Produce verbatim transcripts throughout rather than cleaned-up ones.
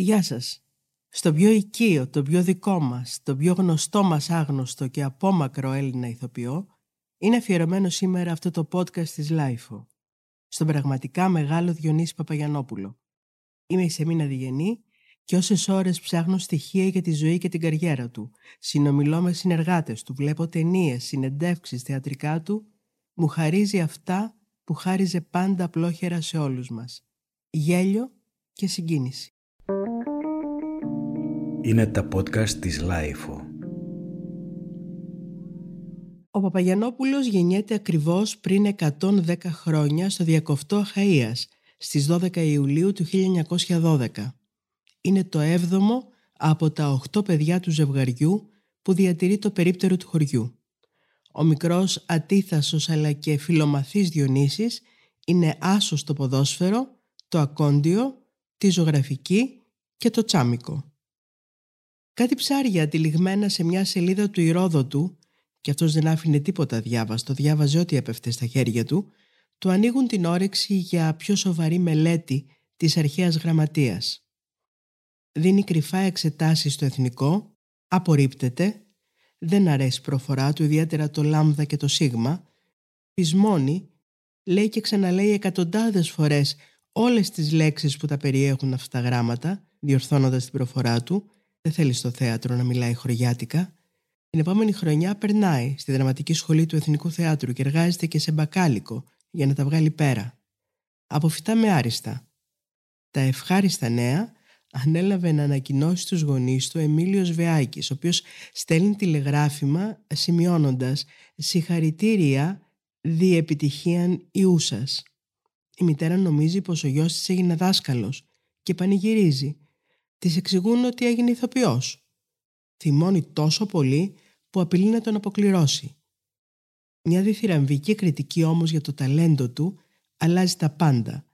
Γεια σας. Στο πιο οικείο, το πιο δικό μας, το πιο γνωστό μας άγνωστο και απόμακρο Έλληνα ηθοποιό, είναι αφιερωμένο σήμερα αυτό το podcast της λάιφο, στον πραγματικά μεγάλο Διονύση Παπαγιαννόπουλο. Είμαι η Σεμίνα Διγενή και όσες ώρες ψάχνω στοιχεία για τη ζωή και την καριέρα του, συνομιλώ με συνεργάτες του, βλέπω ταινίες, συνεντεύξεις θεατρικά του, μου χαρίζει αυτά που χάριζε πάντα απλόχερα σε όλους μας. Γέλιο και συγκίνηση. Είναι τα podcast της λάιφο. Ο Παπαγιαννόπουλος γεννιέται ακριβώς πριν εκατόν δέκα χρόνια στο Διακοφτό Αχαΐας, στις δώδεκα Ιουλίου του χίλια εννιακόσια δώδεκα. Είναι το έβδομο από τα οκτώ παιδιά του ζευγαριού που διατηρεί το περίπτερο του χωριού. Ο μικρός ατίθασος αλλά και φιλομαθής Διονύσης είναι άσος στο ποδόσφαιρο, το ακόντιο, τη ζωγραφική και το τσάμικο. Κάτι ψάρια τυλιγμένα σε μια σελίδα του Ηρόδοτου, και αυτός δεν άφηνε τίποτα διάβαστο, διάβαζε ό,τι έπεφτε στα χέρια του, του ανοίγουν την όρεξη για πιο σοβαρή μελέτη της αρχαίας γραμματείας. Δίνει κρυφά εξετάσεις στο εθνικό, απορρίπτεται, δεν αρέσει η προφορά του, ιδιαίτερα το λάμδα και το σίγμα, πεισμώνει, λέει και ξαναλέει εκατοντάδες φορές όλες τις λέξεις που τα περιέχουν αυτά τα γράμματα, διορθώνοντας την προφορά του. Δεν θέλει στο θέατρο να μιλάει χωριάτικα. Την επόμενη χρονιά περνάει στη δραματική σχολή του Εθνικού Θεάτρου και εργάζεται και σε μπακάλικο για να τα βγάλει πέρα. Αποφυτά με άριστα. Τα ευχάριστα νέα ανέλαβε να ανακοινώσει στους γονείς του Εμίλιος Βεάκης, ο οποίος στέλνει τηλεγράφημα σημειώνοντας «Συγχαρητήρια δι' επιτυχίαν Ιούσας». Η μητέρα νομίζει πως ο γιος της έγινε δάσκαλος και πανηγυρίζει. Της εξηγούν ότι έγινε ηθοποιός. Θυμώνει τόσο πολύ που απειλεί να τον αποκληρώσει. Μια διθυραμβική κριτική όμως για το ταλέντο του αλλάζει τα πάντα.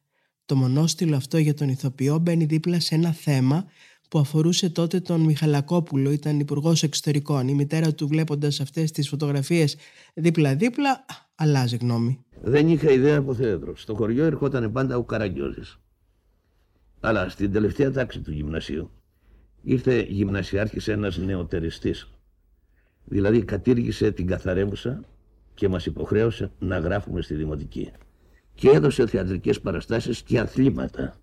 Το μονόστιλο αυτό για τον ηθοποιό μπαίνει δίπλα σε ένα θέμα που αφορούσε τότε τον Μιχαλακόπουλο, ήταν υπουργός εξωτερικών. Η μητέρα του, βλέποντας αυτές τις φωτογραφίες δίπλα-δίπλα, αλλάζει γνώμη. Δεν είχα ιδέα από θέατρο. Στο χωριό ερχόταν πάντα ο Καραγκιόζης. Αλλά στην τελευταία τάξη του γυμνασίου ήρθε γυμνασιάρχης ένας νεοτεριστής. Δηλαδή κατήργησε την καθαρέμουσα και μας υποχρέωσε να γράφουμε στη δημοτική. Και έδωσε θεατρικές παραστάσεις και αθλήματα.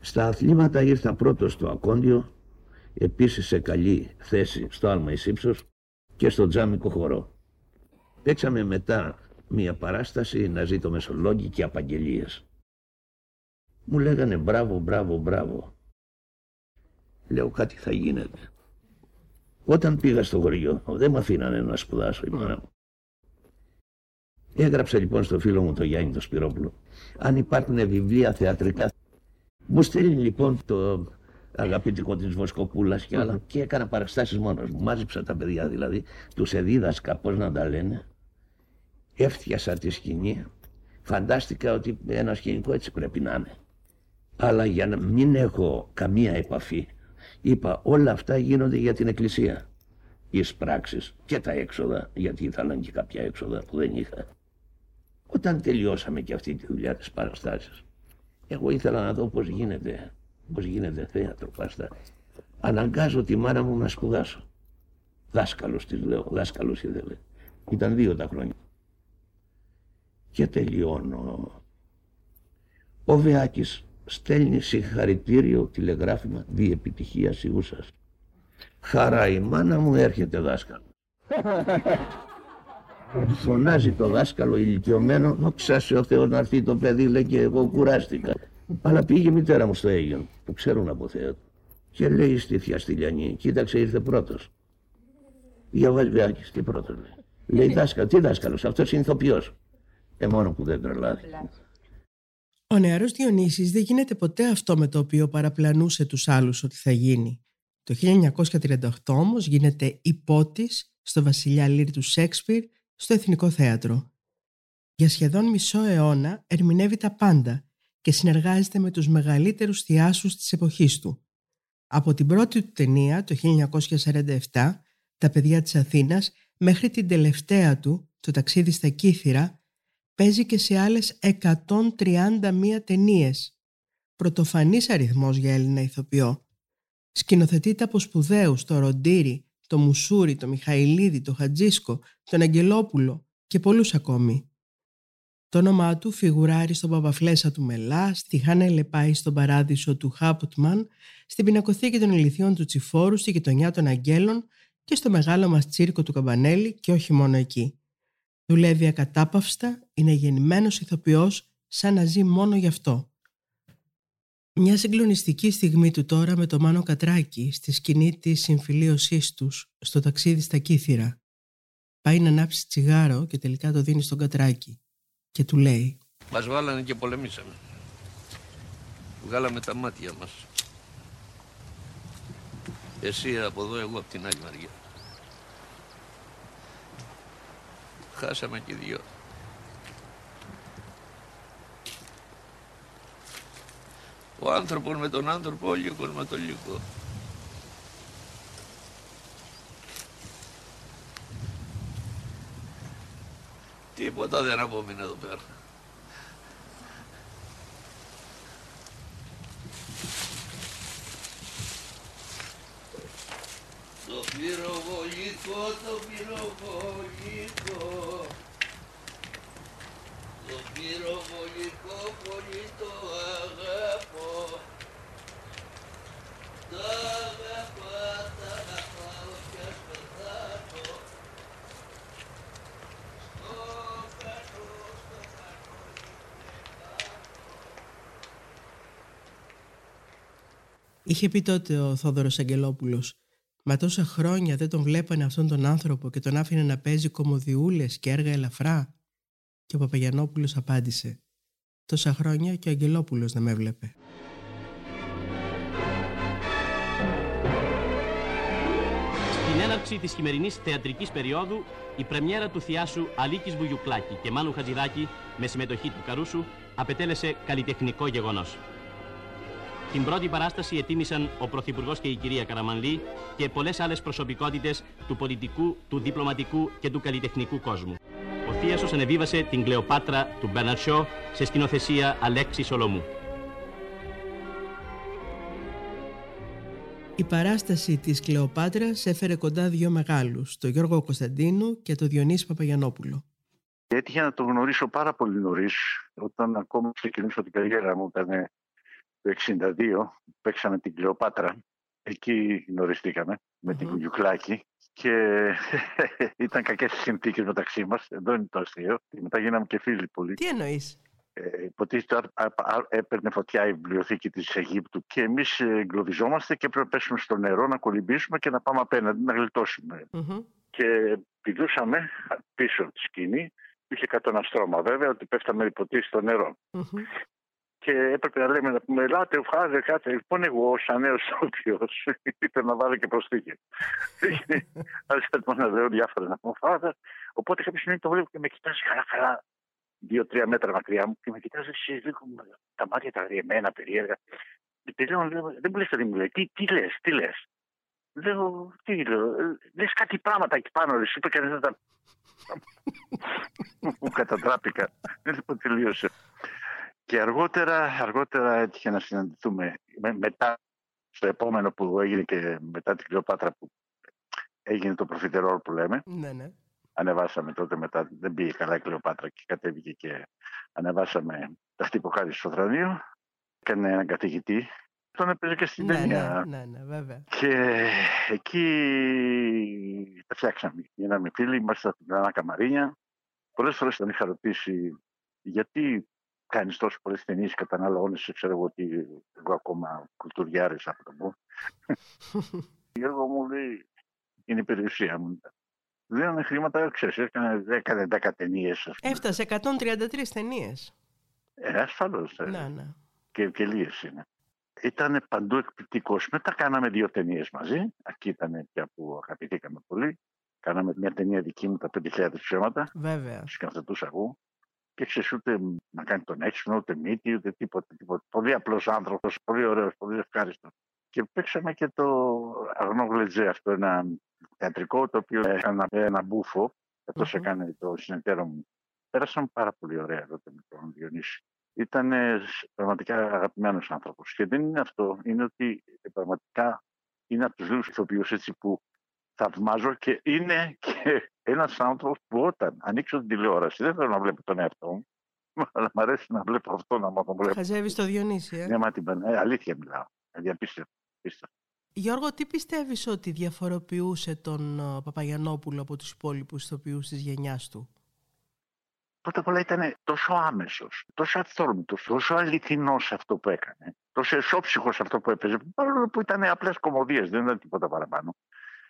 Στα αθλήματα ήρθα πρώτος στο ακόντιο, επίσης σε καλή θέση στο άλμα εις ύψος και στο τζάμικο χορό. Παίξαμε μετά μια παράσταση να ζήτω μεσολόγγι και απαγγελίες. Μου λέγανε μπράβο, μπράβο, μπράβο. Λέω κάτι θα γίνεται. Όταν πήγα στο χωριό, δεν με αφήνανε να σπουδάσω η μάνα μου. Έγραψα λοιπόν στο φίλο μου τον Γιάννη τον Σπυρόπουλο αν υπάρχουν βιβλία θεατρικά. Μου στέλνει λοιπόν το αγαπητικό της Βοσκοπούλας και άλλα και έκανα παραστάσεις μόνος μου. Μάζεψα τα παιδιά δηλαδή, τους εδίδασκα πώς να τα λένε. Έφτιασα τη σκηνή. Φαντάστηκα ότι ένα σκηνικό έτσι πρέπει να είναι. Αλλά για να μην έχω καμία επαφή, είπα όλα αυτά γίνονται για την εκκλησία. Εις πράξεις και τα έξοδα, γιατί ήθελαν και κάποια έξοδα που δεν είχα. Όταν τελειώσαμε και αυτή τη δουλειά της παραστάσεις, εγώ ήθελα να δω πώς γίνεται, πώς γίνεται θέατρο πάστα. Αναγκάζω τη μάνα μου να σπουδάσω. Δάσκαλος της λέω, δάσκαλος ήθελε. Ήταν δύο τα χρόνια. Και τελειώνω. Ο Βεάκης στέλνει συγχαρητήριο τηλεγράφημα δι' επιτυχίας Ιούσας. Χαρά η μάνα μου, έρχεται δάσκαλο. Φωνάζει το δάσκαλο ηλικιωμένο, δόξα ο Θεός να έρθει το παιδί, λέει και εγώ κουράστηκα. Αλλά πήγε η μητέρα μου στο Αίγιον, που ξέρουν από θέατρο. Και λέει στη Θιαστηλιανή, κοίταξε ήρθε πρώτος. Διαβάζει Βεάκης, τι πρώτος λέει. Λέει δάσκαλο, τι δάσκαλος, αυτός είναι ηθοποιός. Ε, μόνο που δεν τρελάδει. Ο νεαρός Διονύσης δεν γίνεται ποτέ αυτό με το οποίο παραπλανούσε τους άλλους ότι θα γίνει. Το χίλια εννιακόσια τριάντα οκτώ όμως γίνεται υπότης στο βασιλιά Λύρ του Σέξπιρ στο Εθνικό Θέατρο. Για σχεδόν μισό αιώνα ερμηνεύει τα πάντα και συνεργάζεται με τους μεγαλύτερους θειάσους της εποχής του. Από την πρώτη του ταινία το χίλια εννιακόσια σαράντα επτά, «Τα παιδιά της Αθήνας», μέχρι την τελευταία του, «Το ταξίδι στα Κύθυρα», παίζει και σε άλλες εκατόν τριάντα μία ταινίες. πρωτοφανής αριθμός για Έλληνα ηθοποιό. Σκηνοθετείται από σπουδαίους, το Ροντήρι, το Μουσούρι, το Μιχαηλίδη, το Χατζίσκο, τον Αγγελόπουλο και πολλούς ακόμη. Το όνομά του φιγουράρει στον Παπαφλέσσα του Μελά, στη Χάνα Λεπάη στον Παράδεισο του Χάπουτμαν, στην Πινακοθήκη των Ηλιθιών του Τσιφόρου, στη Γειτονιά των Αγγέλων και στο μεγάλο μας τσίρκο του Καμπανέλη, και όχι μόνο εκεί. Δουλεύει ακατάπαυστα, είναι γεννημένος ηθοποιός, σαν να ζει μόνο γι' αυτό. Μια συγκλονιστική στιγμή του τώρα με τον Μάνο Κατράκη στη σκηνή της συμφιλίωσής τους στο ταξίδι στα Κύθυρα. Πάει να ανάψει τσιγάρο και τελικά το δίνει στον Κατράκη. Και του λέει: «Μας βάλανε και πολεμήσαμε. Βγάλαμε τα μάτια μας. Εσύ από εδώ, εγώ από την άλλη μεριά. Χάσαμε και δυο. Ο άνθρωπος με τον άνθρωπο, ο λύκος με τον λύκο. Τίποτα δεν απομείνει εδώ πέρα. Το πυροβολικό, το πυροβολικό. Το πυροβολικό πολύ το αγαπώ. Το αγαπά, τα αγαπάω κι ας πεθάνω. Είχε πει τότε ο Θόδωρος Αγγελόπουλος: «Μα τόσα χρόνια δεν τον βλέπανε αυτόν τον άνθρωπο και τον άφηνε να παίζει κομμωδιούλες και έργα ελαφρά». Και ο Παπαγιαννόπουλος απάντησε: «Τόσα χρόνια και ο Αγγελόπουλος να με έβλεπε». Στην έναρξη της χειμερινής θεατρικής περίοδου, η πρεμιέρα του Θιάσου Αλίκης Βουγιουκλάκη και Μάνου Χατζηδάκη με συμμετοχή του Καρούσου απετέλεσε καλλιτεχνικό γεγονός. Την πρώτη παράσταση ετοίμησαν ο Πρωθυπουργός και η κυρία Καραμανλή και πολλές άλλες προσωπικότητες του πολιτικού, του διπλωματικού και του καλλιτεχνικού κόσμου. Ο Θίασος ανεβίβασε την Κλεοπάτρα του Μπέρναρντ Σό σε σκηνοθεσία Αλέξη Σολομού. Η παράσταση της Κλεοπάτρας έφερε κοντά δύο μεγάλους, τον Γιώργο Κωνσταντίνου και τον Διονύση Παπαγιαννόπουλο. Έτυχε να τον γνωρίσω πάρα πολύ νωρίς, όταν ακόμα ξεκινούσα την καριέρα μου, ήταν το εξήντα δύο, παίξαμε την Κλεοπάτρα. Εκεί γνωριστήκαμε με την Βουγιουκλάκη. Και ήταν κακές συνθήκες μεταξύ μας. Εδώ είναι το αστείο. Μετά γίναμε και φίλοι πολύ. Τι εννοείς? Ε, υποτίθεται έπαιρνε φωτιά η βιβλιοθήκη της Αιγύπτου και εμείς εγκλωβιζόμαστε και έπρεπε να πέσουμε στο νερό, να κολυμπήσουμε και να πάμε απέναντι να γλιτώσουμε. Mm-hmm. Και πηδούσαμε πίσω από τη σκηνή. Είχε κάτω ένα στρώμα βέβαια ότι πέφταμε υποτίθεται στο νερό. Mm-hmm. Και έπρεπε να λέμε να πούμε: «Ελάτε, οφάζε, κάτσε». Λοιπόν, εγώ, σαν νέος όποιος, ήθελα να βάλω και προσθήκη. Άρχισα να λέω διάφορα να μου φάζα. Οπότε κάποια στιγμή το βλέπω και με κοιτάζει καλά-καλά, δύο-τρία μέτρα μακριά μου, και με κοιτάζει λίγο τα μάτια τα διεμένα, περίεργα. Και τελειώνω, λέω: «Δεν μου λες, παιδί μου», λέει, τι, τι λες, τι λες. Λέω: «Τι λέω, λες κάτι πράγματα εκεί πάνω, σου είπε κανένα τα». Μου κατατράπηκα. Λοιπόν, τελείωσε. Και αργότερα, αργότερα έτυχε να συναντηθούμε με, μετά στο επόμενο που έγινε και μετά την Κλεοπάτρα που έγινε το προφιτερόλ που λέμε. Ναι, ναι. Ανεβάσαμε τότε μετά, δεν πήγε καλά η Κλεοπάτρα και κατέβηκε και ανεβάσαμε τα χτυποχάρια στο Θρανείο. Έκανε έναν καθηγητή, τον έπαιζε και στην ναι, ταινία. Ναι, ναι, ναι, βέβαια. Και εκεί τα φτιάξαμε. Γίναμε φίλοι, ήμασταν στην Γρανά Καμαρίνια. Πολλές φορές τον είχα ρωτήσει γιατί κάνεις τόσο πολλές ταινίες, καταναλώνεις, ξέρω εγώ ότι εγώ ακόμα κουλτουριάρης από το μου. Η έργο μου, λέει, είναι η περιουσία μου. Δίνανε χρήματα, ξέρεις, έκανε δέκα ταινίες. Έφτασε εκατόν τριάντα τρεις ταινίες. Ε, ασφαλώς. Ε. Να, ναι. Και ευκαιρίες είναι. Ήταν παντού εκπληκτικός. Μετά κάναμε δύο ταινίες μαζί. Εκεί ήταν πια που αγαπηθήκαμε πολύ. Κάναμε μια ταινία δική μου, τα πέντε χιλιάδες ψέματα. Βέβαια. Σκηνοθετούσα εγώ. Και ξέρεις, ούτε να κάνει τον έξυπνο, ούτε μύτη, ούτε τίποτα, τίποτα. Πολύ απλός άνθρωπος, πολύ ωραίος, πολύ ευχάριστος. Και παίξαμε και το Αγνό Γλετζέ, αυτό ένα θεατρικό, το οποίο έκανε ένα μπούφο. Αυτό mm-hmm. έκανε το συνεταίρο μου. Πέρασαν πάρα πολύ ωραία εδώ με τον Διονύση. ήταν πραγματικά αγαπημένος άνθρωπος. Και δεν είναι αυτό, είναι ότι πραγματικά είναι από τους λίγους ηθοποιούς έτσι που θαυμάζω και είναι και ένας άνθρωπος που όταν ανοίξω την τηλεόραση, δεν θέλω να βλέπω τον εαυτό μου, αλλά μου αρέσει να βλέπω αυτό, να τον βλέπω. Χαζεύεις το Διονύση, ε? Ναι, μα την ε, αλήθεια μιλάω. Διαπίστευα. Γιώργο, τι πιστεύεις ότι διαφοροποιούσε τον Παπαγιαννόπουλο από τους υπόλοιπους ηθοποιούς της γενιάς του? Πρώτα απ' όλα ήταν τόσο άμεσος, τόσο αυθόρμητος, τόσο αληθινός σε αυτό που έκανε, τόσο εσόψυχος σε αυτό που έπαιζε, παρόλο που ήταν απλές κωμωδίες, δεν ήταν τίποτα παραπάνω.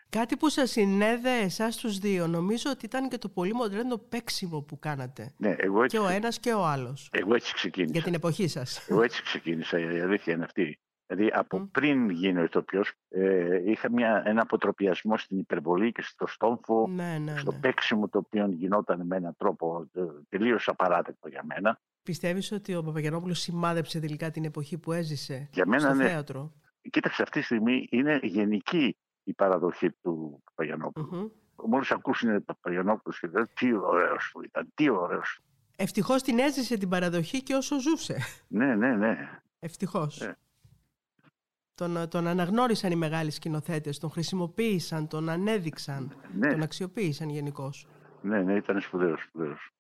Κάτι που σας συνέδεε εσάς τους δύο, νομίζω ότι ήταν και το πολύ μοντρένο παίξιμο που κάνατε. Ναι, εγώ έτσι... Και ο ένας και ο άλλος. Εγώ έτσι ξεκίνησα. Για την εποχή σας. Εγώ έτσι ξεκίνησα, η αλήθεια είναι αυτή. Δηλαδή από mm. πριν γίνω ηθοποιός, ε, είχα μια, ένα αποτροπιασμό στην υπερβολή και στο στόμφο, ναι, ναι, στο ναι. παίξιμο, το οποίο γινόταν με έναν τρόπο τελείως απαράδεκτο για μένα. Πιστεύεις ότι ο Παπαγιαννόπουλος σημάδεψε τελικά την εποχή που έζησε για μένα, στο ναι. θέατρο? Κοίταξε, αυτή τη στιγμή είναι γενική η παραδοχή του Παπαγιαννόπουλου. Mm-hmm. Μόλις ακούσουν τον Παπαγιαννόπουλο και λένε τι ωραίος που ήταν, τι ωραίος. Ευτυχώς την έζησε την παραδοχή και όσο ζούσε. Ναι, ναι, ναι. Ευτυχώς. Ναι. Τον, τον αναγνώρισαν οι μεγάλοι σκηνοθέτες, τον χρησιμοποίησαν, τον ανέδειξαν, ναι. τον αξιοποίησαν γενικώς. Ναι, ναι, ήταν σπουδαίος, σπουδαίος.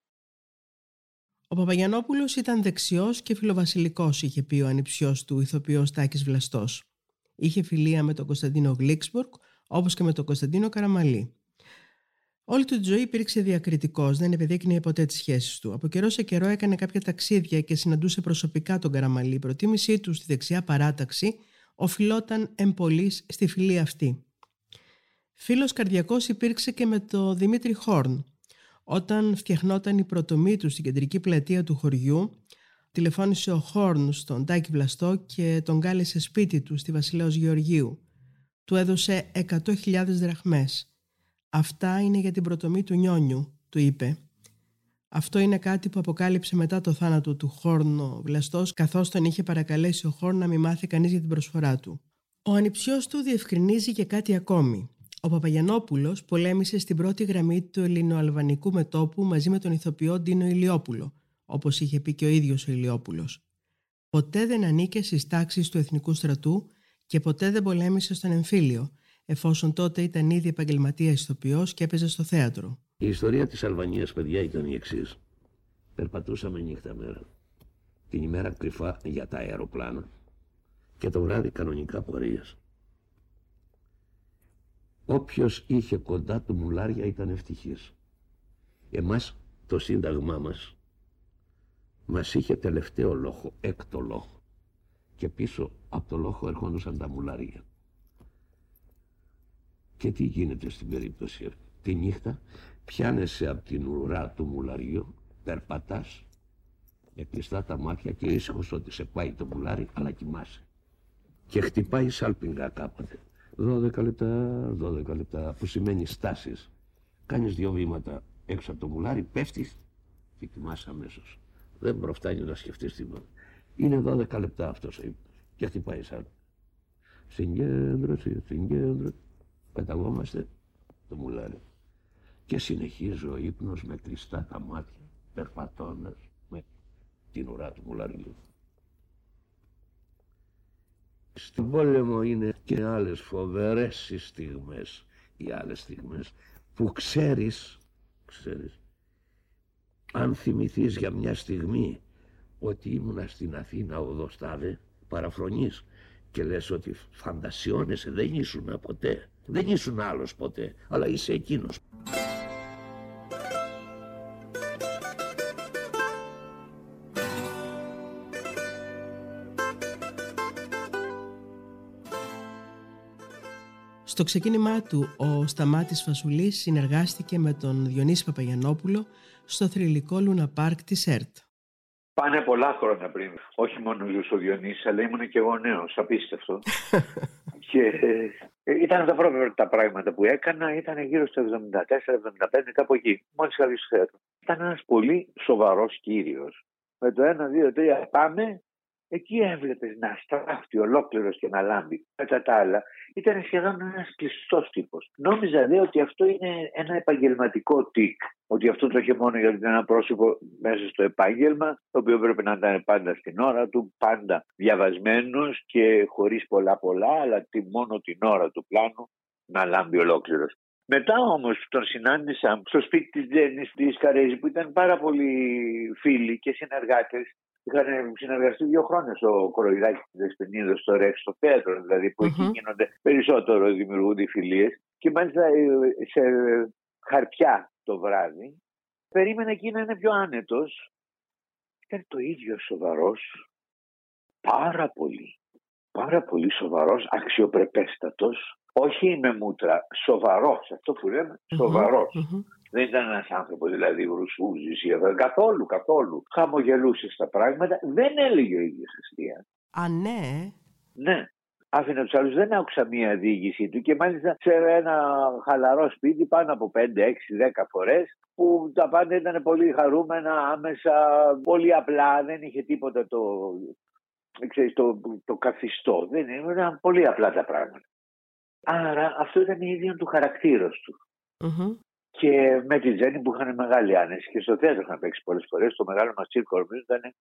Ο Παπαγιαννόπουλος ήταν δεξιός και φιλοβασιλικός, είχε πει ο ανιψιός του ηθοποιός Τάκης Βλαστός. Είχε φιλία με τον Κωνσταντίνο Γλίξμπορκ, όπως και με τον Κωνσταντίνο Καραμανλή. Όλη του τη ζωή υπήρξε διακριτικός, δεν επιδείκνυε ποτέ τις σχέσεις του. Από καιρό σε καιρό έκανε κάποια ταξίδια και συναντούσε προσωπικά τον Καραμανλή. Η προτίμησή του στη δεξιά παράταξη οφειλόταν εμπολής στη φιλή αυτή. Φίλος καρδιακός υπήρξε και με τον Δημήτρη Χόρν. Όταν φτιαχνόταν η προτομή του στην κεντρική πλατεία του χωριού, τηλεφώνησε ο Χόρν στον Τάκη Βλαστό και τον κάλεσε σπίτι του στη Βασιλέως Γεωργίου. Του έδωσε εκατό χιλιάδες δραχμές. «Αυτά είναι για την προτομή του Νιόνιου», του είπε. Αυτό είναι κάτι που αποκάλυψε μετά το θάνατο του Χόρν ο Βλαστός, καθώς τον είχε παρακαλέσει ο Χόρν να μην μάθει κανείς για την προσφορά του. Ο ανιψιός του διευκρινίζει και κάτι ακόμη. Ο Παπαγιαννόπουλος πολέμησε στην πρώτη γραμμή του ελληνοαλβανικού μετώπου μαζί με τον ηθοποιό Ντίνο Ηλιόπουλο, όπως είχε πει και ο ίδιος ο Ηλιόπουλος. Ποτέ δεν ανήκε στις τάξεις του Εθνικού Στρατού και ποτέ δεν πολέμησε στον εμφύλιο, εφόσον τότε ήταν ήδη επαγγελματία ηθοποιός και έπαιζε στο θέατρο. Η ιστορία της Αλβανίας, παιδιά, ήταν η εξής. Περπατούσαμε νύχτα μέρα. Την ημέρα κρυφά για τα αεροπλάνα και το βράδυ κανονικά πορείες. Όποιος είχε κοντά του μουλάρια ήταν ευτυχής. Εμάς το σύνταγμά μας μας είχε τελευταίο λόχο, έκτο λόχο. Και πίσω από το λόχο ερχόντουσαν τα μουλάρια. Και τι γίνεται στην περίπτωση αυτή? Τη νύχτα πιάνεσαι από την ουρά του μουλαριού, περπατάς, κλειστά τα μάτια και ήσυχος ότι σε πάει το μουλάρι, αλλά κοιμάσαι. Και χτυπάει σάλπιγγα κάποτε. Δώδεκα λεπτά, δώδεκα λεπτά, που σημαίνει στάσεις. Κάνεις δύο βήματα έξω από το μουλάρι, πέφτεις και κοιμάσαι αμέσως. Δεν προφτάνει να σκεφτείς τίποτα. Είναι δώδεκα λεπτά αυτός ο ύπνος. Και χτυπάει σάλπιγγα. Συγκέντρωση, συγκέντρωση. Πεταγόμαστε το μουλάρι. Και συνεχίζω ύπνος με κλειστά τα μάτια, περπατώντας με την ουρά του μουλαριού. Στην πόλεμο είναι και άλλες φοβερές οι στιγμές, οι άλλες στιγμές που ξέρεις, ξέρεις, αν θυμηθείς για μια στιγμή ότι ήμουνα στην Αθήνα οδοστάδε, παραφρονείς και λες ότι φαντασιώνεσαι, δεν ήσουν ποτέ, δεν ήσουν άλλος ποτέ, αλλά είσαι εκείνος. Στο ξεκίνημά του, ο Σταμάτης Φασουλής συνεργάστηκε με τον Διονύση Παπαγιαννόπουλο στο θρυλικό Λούνα Πάρκ της ΕΡΤ. Πάνε πολλά χρόνια πριν. Όχι μόνο ζούσε ο Διονύσης, αλλά ήμουν και εγώ νέος, απίστευτο. Και ε, ήταν τα πρώτα πράγματα που έκανα, ήταν γύρω στο εβδομήντα τέσσερα εβδομήντα πέντε, κάπου εκεί. Μόλις είχα δει στο θέατρο. Ήταν ένας πολύ σοβαρός κύριος. Με το ένα, δύο, τρία, πάμε. Εκεί έβλεπες να στράφτει ολόκληρος και να λάμπει. Κατά τα άλλα, ήταν σχεδόν ένας κλειστός τύπος. Νόμιζα δε ότι αυτό είναι ένα επαγγελματικό τικ. ότι αυτό το είχε μόνο γιατί ήταν ένα πρόσωπο μέσα στο επάγγελμα, το οποίο πρέπει να ήταν πάντα στην ώρα του, πάντα διαβασμένος και χωρίς πολλά πολλά, αλλά τη, μόνο την ώρα του πλάνου να λάμπει ολόκληρος. Μετά όμως τον συνάντησα στο σπίτι της Τζένης της Καρέζη, που ήταν πάρα πολλοί φίλοι και συνεργάτες. Είχαν συνεργαστεί δύο χρόνια στο Κοροϊδάκι της Δεσποινίδος, στο Ρεξ, στο θέατρο δηλαδή, που mm-hmm. εκεί γίνονται περισσότερο, δημιουργούνται φιλίες. Και μάλιστα σε χαρτιά το βράδυ, περίμενα εκεί να είναι πιο άνετος. Ήταν το ίδιο σοβαρός, πάρα πολύ, πάρα πολύ σοβαρός, αξιοπρεπέστατος. Όχι με μούτρα, σοβαρός, αυτό που λέμε, σοβαρός. Mm-hmm. Δεν ήταν ένας άνθρωπος δηλαδή βρουσούζης ή καθόλου, καθόλου, καθόλου. Χαμογελούσε στα πράγματα, δεν έλεγε ο ίδιος αστεία. Α, ναι. Ναι. Άφηνα τους άλλους, δεν άκουσα μία διήγησή του, και μάλιστα σε ένα χαλαρό σπίτι πάνω από πέντε, έξι, δέκα φορές, που τα πάντα ήταν πολύ χαρούμενα, άμεσα, πολύ απλά, δεν είχε τίποτα το, ξέρεις, το, το καθιστό. Δεν ήταν πολύ απλά τα πράγματα. Άρα αυτό ήταν η ίδια του χαρακτήρος του. Mm-hmm. Και με τη Τζέννη που είχαν μεγάλη άνεση και στο θέατρο είχαν παίξει πολλές φορές, το μεγάλο μας τσίρκο ήταν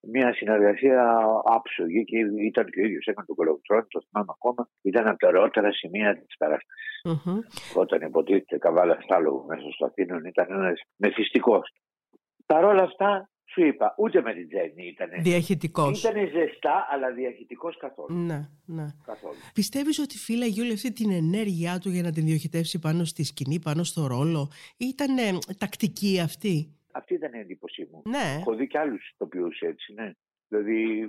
μια συνεργασία άψογη, και ήταν και ο ίδιος έκανε τον κολοκοτρώνη, το θυμάμαι ακόμα, ήταν από τα ωραιότερα σημεία της παράστασης. Mm-hmm. Όταν υποτίθεται Καβάλα Στάλογου μέσα στο Αθήνων, ήταν ένας μεθυστικός. Παρ' όλα αυτά, σου είπα, ούτε με την Τζέννη ήτανε. Διαχειτικός. Ήτανε ζεστά, αλλά διαχειτικός καθόλου. Ναι, ναι. Καθόλου. Πιστεύεις ότι φύλαγε όλη αυτή την ενέργειά του για να την διοχετεύσει πάνω στη σκηνή, πάνω στο ρόλο? Ήτανε τακτική αυτή. Αυτή ήταν η εντύπωσή μου. Ναι. Έχω δει κι άλλους τοπιούς έτσι, ναι. Δηλαδή,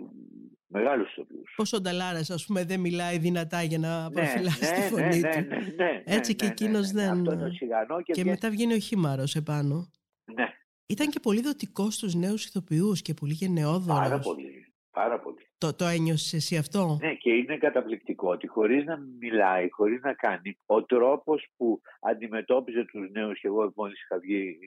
μεγάλους τοπιούς. Πώς ο Νταλάρας, ας πούμε, δεν μιλάει δυνατά για να προφυλάσει ναι, ναι, τη φωνή ναι, ναι, ναι, ναι, του. Ναι, ναι, έτσι ναι, και εκείνος ναι, ναι, ναι. δεν. Αυτό το σιγανό και, και μετά βγαίνει ο χήμαρος επάνω. Ναι. Ήταν και πολύ δοτικός στους νέους ηθοποιούς και πολύ γενναιόδωρος. Πάρα πολύ. Πάρα πολύ. Το, το ένιωσες εσύ αυτό? Ναι, και είναι καταπληκτικό ότι χωρίς να μιλάει, χωρίς να κάνει, ο τρόπος που αντιμετώπιζε τους νέους, και εγώ μόλις είχα βγει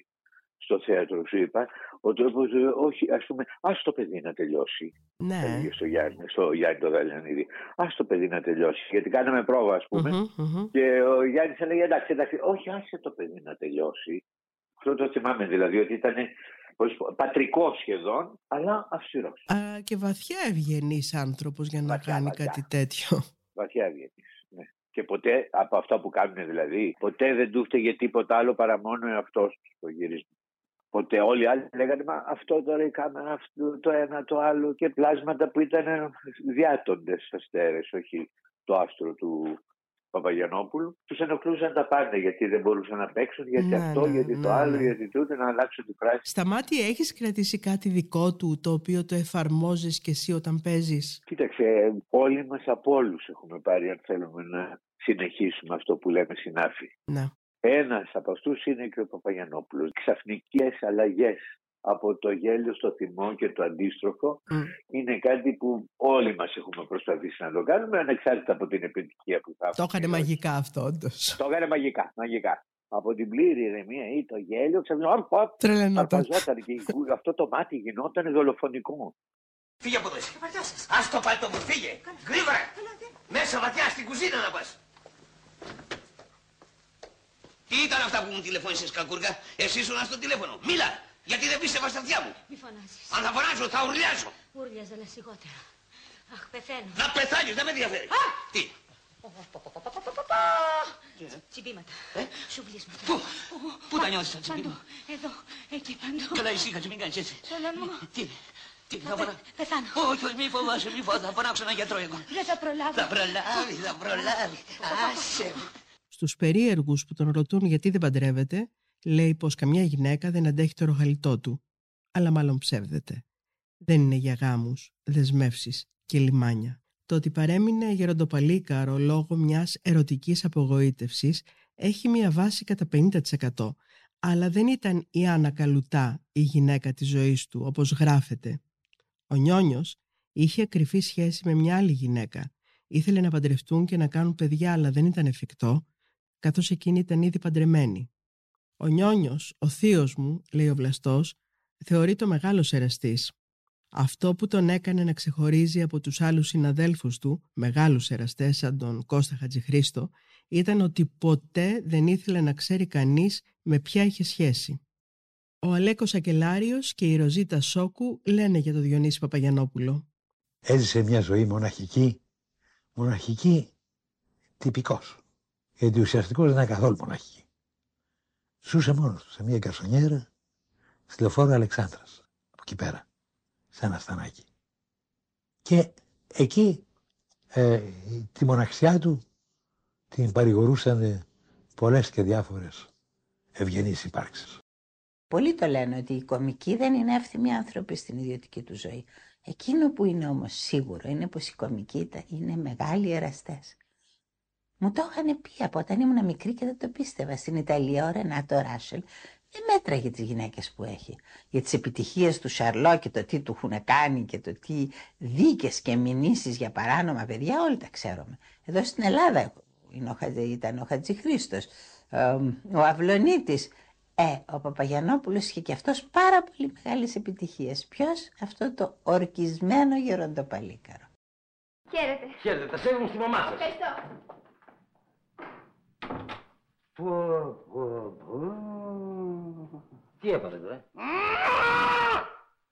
στο θέατρο, σου είπα, ο τρόπος, όχι, ας πούμε, ας το παιδί να τελειώσει. Ναι. Έλεγε στο Γιάννη, στο Γιάννη το Δαλιανίδη. Ας το παιδί να τελειώσει. Γιατί κάναμε πρόβα, ας πούμε, mm-hmm, mm-hmm. και ο Γιάννης έλεγε εντάξει, εντάξει, όχι, άσε το παιδί να τελειώσει. Αυτό το θυμάμαι δηλαδή, ότι ήταν πατρικό σχεδόν, αλλά αυστηρός. Α, και βαθιά ευγενής άνθρωπος για να βαθιά, κάνει βαθιά. κάτι τέτοιο. Βαθιά ευγενής, ναι. Και ποτέ, από αυτά που κάνουν δηλαδή, ποτέ δεν του φταίγε τίποτα άλλο παρά μόνο αυτός το γυρισμό. Ποτέ, όλοι οι άλλοι λέγανε, μα αυτό τώρα η κάμερα, αυτό το ένα το άλλο, και πλάσματα που ήταν διάτοντες αστέρες, όχι το άστρο του Παπαγιαννόπουλου. Τους ενοχλούσαν τα πάντα, γιατί δεν μπορούσαν να παίξουν, γιατί ναι, αυτό, ναι, γιατί ναι, το άλλο, ναι. γιατί τούτο, να αλλάξουν την φράση. Σταμάτη, έχεις κρατήσει κάτι δικό του, το οποίο το εφαρμόζεις και εσύ όταν παίζεις? Κοίταξε, όλοι μας από όλους έχουμε πάρει, αν θέλουμε να συνεχίσουμε αυτό που λέμε συνάφη. Ναι. Ένας από αυτούς είναι και ο Παπαγιαννόπουλος. Ξαφνικές αλλαγές από το γέλιο στο θυμό και το αντίστροφο mm. είναι κάτι που όλοι μας έχουμε προσπαθήσει να το κάνουμε, ανεξάρτητα από την επιτυχία που θα έχουμε. Το έκανε μαγικά αυτό, όντως. Το έκανε μαγικά, μαγικά. Από την πλήρη ηρεμία ή το γέλιο, ξαφνικά. Τρελαινόταν. Και αυτό το μάτι γινόταν δολοφονικό. Φύγε από εδώ. Ας το πάτο μου, φύγε. Γρήγορα. Μέσα βαθιά στην κουζίνα να πας. Τι ήταν αυτά που μου τηλεφώνησες, κακούργα? Εσύ ήσουν στο τηλέφωνο. Μίλα! Γιατί δεν πίστευα στα αυτιά μου. Μη φωνάζεις. Αν θα φωνάζω, θα ουρλιάζω. Ουρλιάζω, αλλά σιγότερα. Αχ, πεθαίνω. Να πεθάνεις, δεν με ενδιαφέρει. Α! Τι? Τσιμπήματα. Σουβλίσματα. Πού? Πού τα νιώθεις τα τσιμπήματα? Εδώ, εκεί, παντού. Καλά, ησύχασε, μην κάνεις έτσι. Θέλω μου. Τι είναι? Τι είναι, θα φωνά... Πεθάνω. Όχι, όχι, μη φοβάσαι, μη φοβάσαι. Θα φωνάξω έναν γιατρό εγώ. Δεν θα προλάβω. Θα προλάβει, θα προλάβει. Άσε μου. Στους περίεργους που τον ρωτούν γιατί δεν παντρεύεται, λέει πως καμιά γυναίκα δεν αντέχει το ροχαλιτό του, αλλά μάλλον ψεύδεται. Δεν είναι για γάμους, δεσμεύσεις και λιμάνια. Το ότι παρέμεινε γεροντοπαλίκαρο λόγω μιας ερωτικής απογοήτευσης έχει μια βάση κατά πενήντα τοις εκατό, αλλά δεν ήταν η Άννα Καλουτά η γυναίκα της ζωής του, όπως γράφεται. Ο Νιόνιος είχε ακριβή σχέση με μια άλλη γυναίκα. Ήθελε να παντρευτούν και να κάνουν παιδιά, αλλά δεν ήταν εφικτό, καθώς εκείνη ήταν ήδη παντρεμένη. Ο Νιόνιος, ο θείος μου, λέει ο Βλαστός, θεωρεί το μεγάλος εραστής. Αυτό που τον έκανε να ξεχωρίζει από τους άλλους συναδέλφους του, μεγάλους εραστές σαν τον Κώστα Χατζηχρήστο, ήταν ότι ποτέ δεν ήθελε να ξέρει κανείς με ποια είχε σχέση. Ο Αλέκος Σακελλάριος και η Ροζίτα Σώκου λένε για τον Διονύση Παπαγιαννόπουλο. Έζησε μια ζωή μοναχική, μοναχική τυπικός. Γιατί ουσιαστικός δεν ήταν καθόλου μοναχική. Ζούσε μόνος του σε μια γκαρσονιέρα στη λεωφόρο Αλεξάνδρας, από εκεί πέρα, σε ένα στανάκι. Και εκεί ε, τη μοναξιά του την παρηγορούσαν πολλές και διάφορες ευγενείς υπάρξεις. Πολλοί το λένε ότι οι κομικοί δεν είναι εύθυμοι άνθρωποι στην ιδιωτική του ζωή. Εκείνο που είναι όμως σίγουρο είναι πως οι κομικοί είναι μεγάλοι εραστές. Μου το είχαν πει από όταν ήμουν μικρή και δεν το πίστευα. Στην Ιταλία ο Ρενάτο Ράσελ δεν μέτραγε τις γυναίκες που έχει. Για τις επιτυχίες του Σαρλό και το τι του έχουν κάνει και το τι δίκες και μηνύσεις για παράνομα παιδιά, όλοι τα ξέρουμε. Εδώ στην Ελλάδα ήταν ο Χατζηχρήστος, ο Αυλονίτης. Ε, ο Παπαγιαννόπουλος είχε και αυτός πάρα πολύ μεγάλες επιτυχίες. Ποιος? Αυτό το ορκισμένο γεροντοπαλίκαρο. Χαίρετε. Χαίρετε, τα σέβομαι στη μαμά σας. Ευχαριστώ. Πω, πω, πω. Τι έπατε τώρα?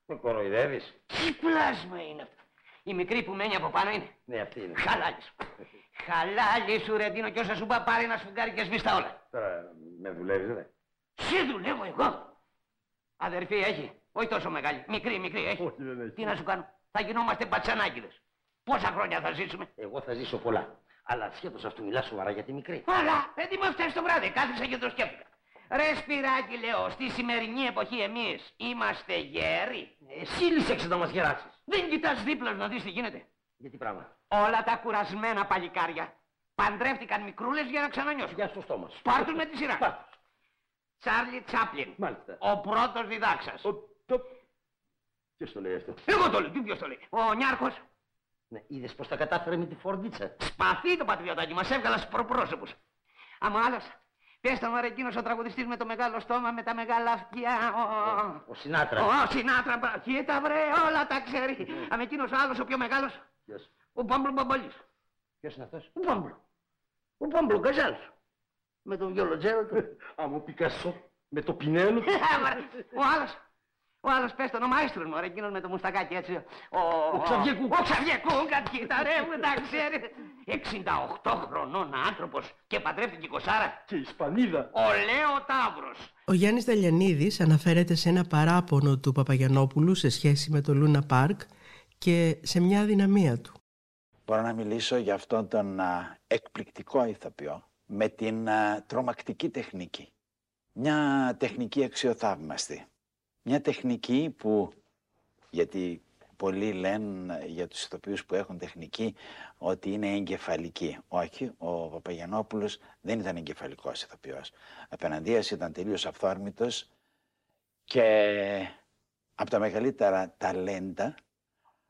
Με κοροϊδεύεις. Τι πλάσμα είναι αυτό? Η μικρή που μένει από πάνω είναι? Ναι, αυτή είναι. Χαλάλης. Χαλάλης σου ρε Ντίνο, και όσα σου πά πάρει ένα σφουγγάρι και σβήστα όλα. Τώρα με δουλεύεις ρε? Σε δουλεύω εγώ. Αδερφή έχει, όχι τόσο μεγάλη, μικρή, μικρή έχει. Όχι, δεν έχει. Τι να σου κάνω, θα γινόμαστε πατσανάκηδες. Πόσα χρόνια θα ζήσουμε? Εγώ θα ζήσω πολλά. Αλλά σχέτως αυτού μιλά σοβαρά για τη μικρή. Αλλά, παιδί μου, έφτασε το βράδυ, κάθισα και το σκέφτηκα. Ρε Σπυράκη, λέω, στη σημερινή εποχή εμείς είμαστε γέροι. Εσύ λύσεξε να μας γεράσεις. Δεν κοιτάς δίπλα σου να δεις τι γίνεται? Για τι πράγμα? Όλα τα κουρασμένα παλικάρια παντρεύτηκαν μικρούλες για να ξανανιώσουν. Για στο στόμα. Πάρτουν με τη σειρά. Πάρτους. Τσάρλι Τσάπλιν. Μάλιστα. Ο πρώτος διδάξας. Ο... Το... Ποιος το λέει αυτό? Εγώ το λέω. Τι ποιος το λέει? Ο Νιάρχος. Ναι, είδες πως τα κατάφερε με τη φορντίτσα. Σπαθεί το πατριωτάκι μας, έβγαλα στους προπρόσωπους. Άμα άλλασα. Πες τον ρε εκείνος ο τραγουδιστής με το μεγάλο στόμα, με τα μεγάλα αυτιά. Ο, ο Σινάτρα. Ο, ο Σινάτρα, κοίτα βρε, όλα τα ξέρει. Mm. Αμα εκείνος ο άλλος, ο πιο μεγάλος. Ποιος? Ο Πάμπλο Μπαμπαλής. Ποιος είναι αυτός? Ο Πάμπλο. Ο Πάμπλο Γκαζάλς. Με τον βιολοτζέρο του. Άμα ο Πικασό, με το πινέλο του. Ο άλλος, ο άλλος πες τον, ο μαέστρος μου, ρε, εκείνος με το μουστακάκι έτσι. Ο, ο Ξαβιακού. Ο Ξαβιακού, κοίτα ρε, μου τα ξέρει. εξήντα οκτώ χρονών άνθρωπος και παντρεύτηκε κοσάρα. Και Ισπανίδα. Ο Λέο Τάβρος. Ο Γιάννης Δαλιανίδης αναφέρεται σε ένα παράπονο του Παπαγιαννόπουλου σε σχέση με το Λούνα Πάρκ και σε μια αδυναμία του. Μπορώ να μιλήσω για αυτόν τον α, εκπληκτικό ηθοποιό, με την α, τρομακτική τεχνική. Μια τεχνική αξιοθαύμαστη. Μια τεχνική που, γιατί πολλοί λένε για τους ηθοποιούς που έχουν τεχνική ότι είναι εγκεφαλική. Όχι, ο Παπαγιαννόπουλος δεν ήταν εγκεφαλικός ηθοποιός. Απέναντίας ήταν τελείως αυθόρμητος και από τα μεγαλύτερα ταλέντα,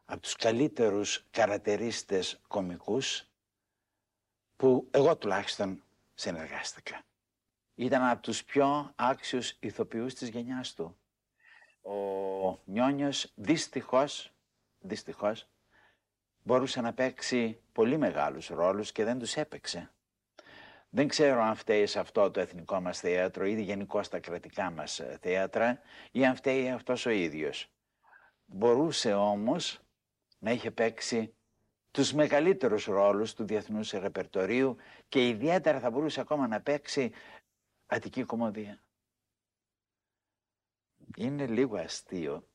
από τους καλύτερους καρατερίστες κομικούς που εγώ τουλάχιστον συνεργάστηκα. Ήταν από τους πιο άξιους ηθοποιούς της γενιάς του. Ο Νιόνιος δυστυχώς, δυστυχώς μπορούσε να παίξει πολύ μεγάλους ρόλους και δεν τους έπαιξε. Δεν ξέρω αν φταίει σε αυτό το εθνικό μας θέατρο ή γενικώς τα κρατικά μας θέατρα ή αν φταίει αυτός ο ίδιος. Μπορούσε όμως να είχε παίξει τους μεγαλύτερους ρόλους του διεθνούς ρεπερτορίου και ιδιαίτερα θα μπορούσε ακόμα να παίξει Αττική Κομμωδία. Είναι λίγο αστείο.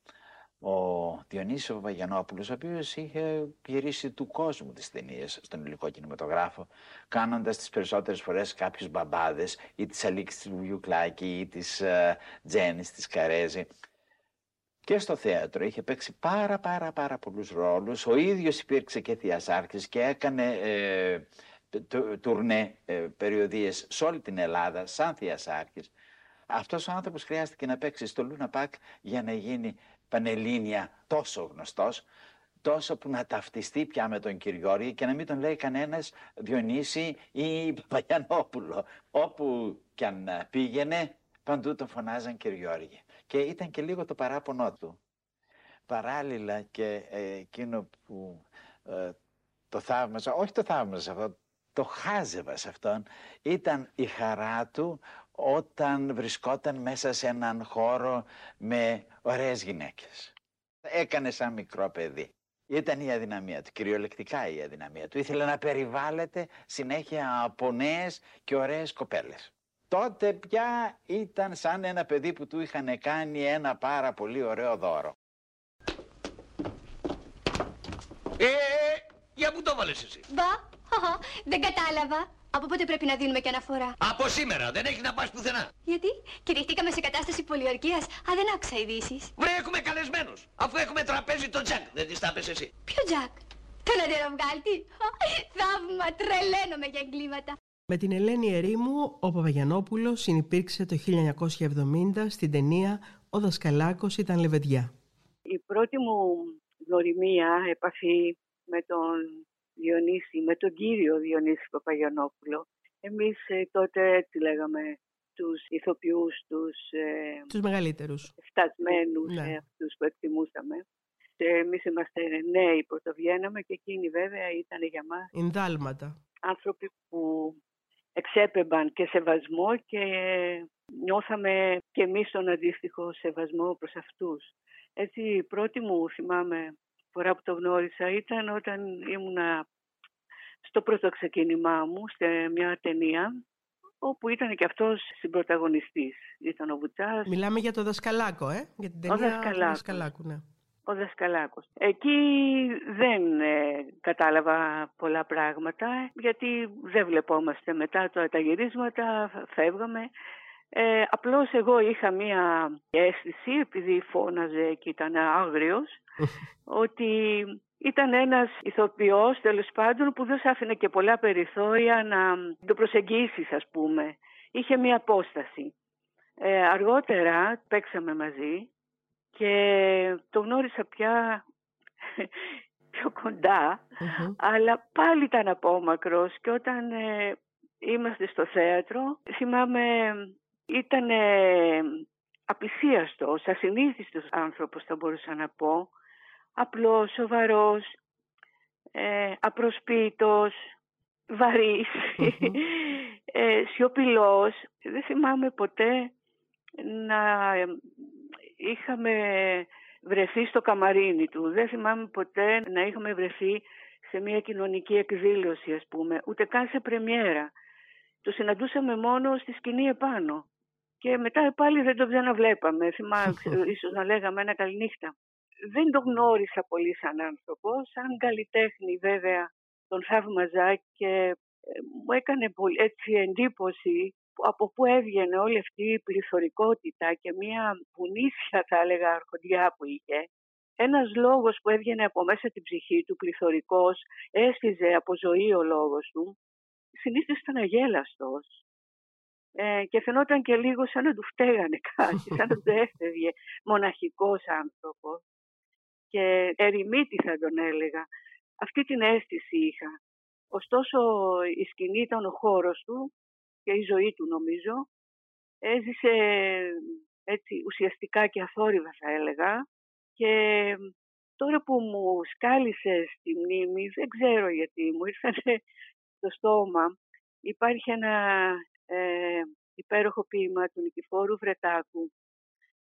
Ο Διονύσης Παπαγιαννόπουλος, ο οποίος είχε γυρίσει του κόσμου τις ταινίες στον ελληνικό κινηματογράφο, κάνοντας τις περισσότερες φορές κάποιους μπαμπάδες ή της Αλίκης της Βουγιουκλάκη ή της uh, Τζένης της Καρέζη. Και στο θέατρο είχε παίξει πάρα πάρα πάρα πολλούς ρόλους. Ο ίδιος υπήρξε και θείας άρχης και έκανε ε, τουρνέ ε, περιοδίες σε όλη την Ελλάδα σαν θείας άρχης. Αυτός ο άνθρωπος χρειάστηκε να παίξει στο Λούνα Πακ για να γίνει πανελλήνια τόσο γνωστός, τόσο που να ταυτιστεί πια με τον Κυριώργη και να μην τον λέει κανένας Διονύση ή Παπαγιαννόπουλο. Όπου κι αν πήγαινε, παντού τον φωνάζαν Κυριώργη. Και ήταν και λίγο το παράπονό του. Παράλληλα και ε, εκείνο που ε, το θαύμαζα, όχι το θαύμαζα αυτό το χάζευα σε αυτόν, ήταν η χαρά του όταν βρισκόταν μέσα σε έναν χώρο με ωραίες γυναίκες. Έκανε σαν μικρό παιδί. Ήταν η αδυναμία του, κυριολεκτικά η αδυναμία του. Ήθελε να περιβάλλεται συνέχεια από νέες και ωραίες κοπέλες. Τότε πια ήταν σαν ένα παιδί που του είχαν κάνει ένα πάρα πολύ ωραίο δώρο. Ε, για πού το βάλες εσύ? Μπα, δεν κατάλαβα. Από πότε πρέπει να δίνουμε και αναφορά? Από σήμερα, δεν έχει να πας πουθενά. Γιατί? Κηρυχτήκαμε σε κατάσταση πολιορκίας. Α, δεν άκουσα ειδήσεις. Βρε, έχουμε καλεσμένους. Αφού έχουμε τραπέζι τον Τζακ, δεν τις τα πες εσύ? Ποιο Τζακ? Τον αντεροβγάλτη? Θαύμα, τρελαίνομαι για εγκλήματα. Με την Ελένη Ερήμου, ο Παπαγιαννόπουλος συνυπήρξε το χίλια εννιακόσια εβδομήντα στην ταινία «Ο Δασκαλάκος ήταν λεβεντιά». Η πρώτη μου γνωριμία, επαφή με τον Διονύση, με τον κύριο Διονύση Παπαγιαννόπουλο. Εμείς ε, τότε έτσι λέγαμε τους ηθοποιούς, τους, ε, τους μεγαλύτερους, φτασμένους, ναι. ε, αυτούς που εκτιμούσαμε. Ε, εμείς είμαστε νέοι που το βγαίναμε και εκείνοι βέβαια ήταν για μας ενδάλματα. Άνθρωποι που εξέπεμπαν και σεβασμό και νιώθαμε και εμείς τον αντίστοιχο σεβασμό προς αυτούς. Έτσι η πρώτη μου, θυμάμαι, φορά που το γνώρισα ήταν όταν ήμουνα στο πρώτο ξεκίνημά μου σε μια ταινία όπου ήταν και αυτός συμπρωταγωνιστής. Ήταν ο Βουτσάς. Μιλάμε για το Δασκαλάκο, ε? Για την ταινία Δασκαλάκο. Δασκαλάκου, ναι. Ο Δασκαλάκος. Εκεί δεν ε, κατάλαβα πολλά πράγματα, γιατί δεν βλεπόμαστε μετά το, τα γυρίσματα, φεύγαμε. Ε, απλώς εγώ είχα μία αίσθηση, επειδή φώναζε και ήταν άγριος, ότι ήταν ένας ηθοποιός, τέλος πάντων, που δεν σ' άφηνε και πολλά περιθώρια να το προσεγγίσεις, ας πούμε. Είχε μία απόσταση. Ε, αργότερα παίξαμε μαζί και το γνώρισα πια πιο κοντά, mm-hmm. αλλά πάλι ήταν απόμακρος και όταν ε, είμαστε στο θέατρο, θυμάμαι, ήταν ε, απεισίαστος, ασυνήθιστος άνθρωπος θα μπορούσα να πω, απλός, σοβαρός, ε, απροσπίτος, βαρύς, mm-hmm. ε, σιωπηλός. Δεν θυμάμαι ποτέ να... Ε, είχαμε βρεθεί στο καμαρίνι του. Δεν θυμάμαι ποτέ να είχαμε βρεθεί σε μια κοινωνική εκδήλωση, ας πούμε, ούτε καν σε πρεμιέρα. Το συναντούσαμε μόνο στη σκηνή επάνω. Και μετά πάλι δεν το ξαναβλέπαμε. Θυμάμαι, ίσως να λέγαμε ένα καληνύχτα. Δεν τον γνώρισα πολύ σαν άνθρωπο. Σαν καλλιτέχνη, βέβαια, τον θαύμαζα και μου έκανε πολύ, έτσι, εντύπωση από πού έβγαινε όλη αυτή η πληθωρικότητα και μια βουνίσια, θα έλεγα, αρχοντιά που είχε. Ένας λόγος που έβγαινε από μέσα την ψυχή του, πληθωρικός, έσφιζε από ζωή ο λόγος του. Συνήθως ήταν αγέλαστος ε, και φαινόταν και λίγο σαν να του φταίγανε κάτι, σαν να του έφευγε, μοναχικός άνθρωπος και ερημίτη θα τον έλεγα. Αυτή την αίσθηση είχα. Ωστόσο η σκηνή ήταν ο χώρος του και η ζωή του, νομίζω. Έζησε έτσι ουσιαστικά και αθόρυβα, θα έλεγα. Και τώρα που μου σκάλισε στη μνήμη, δεν ξέρω γιατί, μου ήρθανε στο στόμα. Υπάρχει ένα ε, υπέροχο ποίημα του Νικηφόρου Βρετάκου,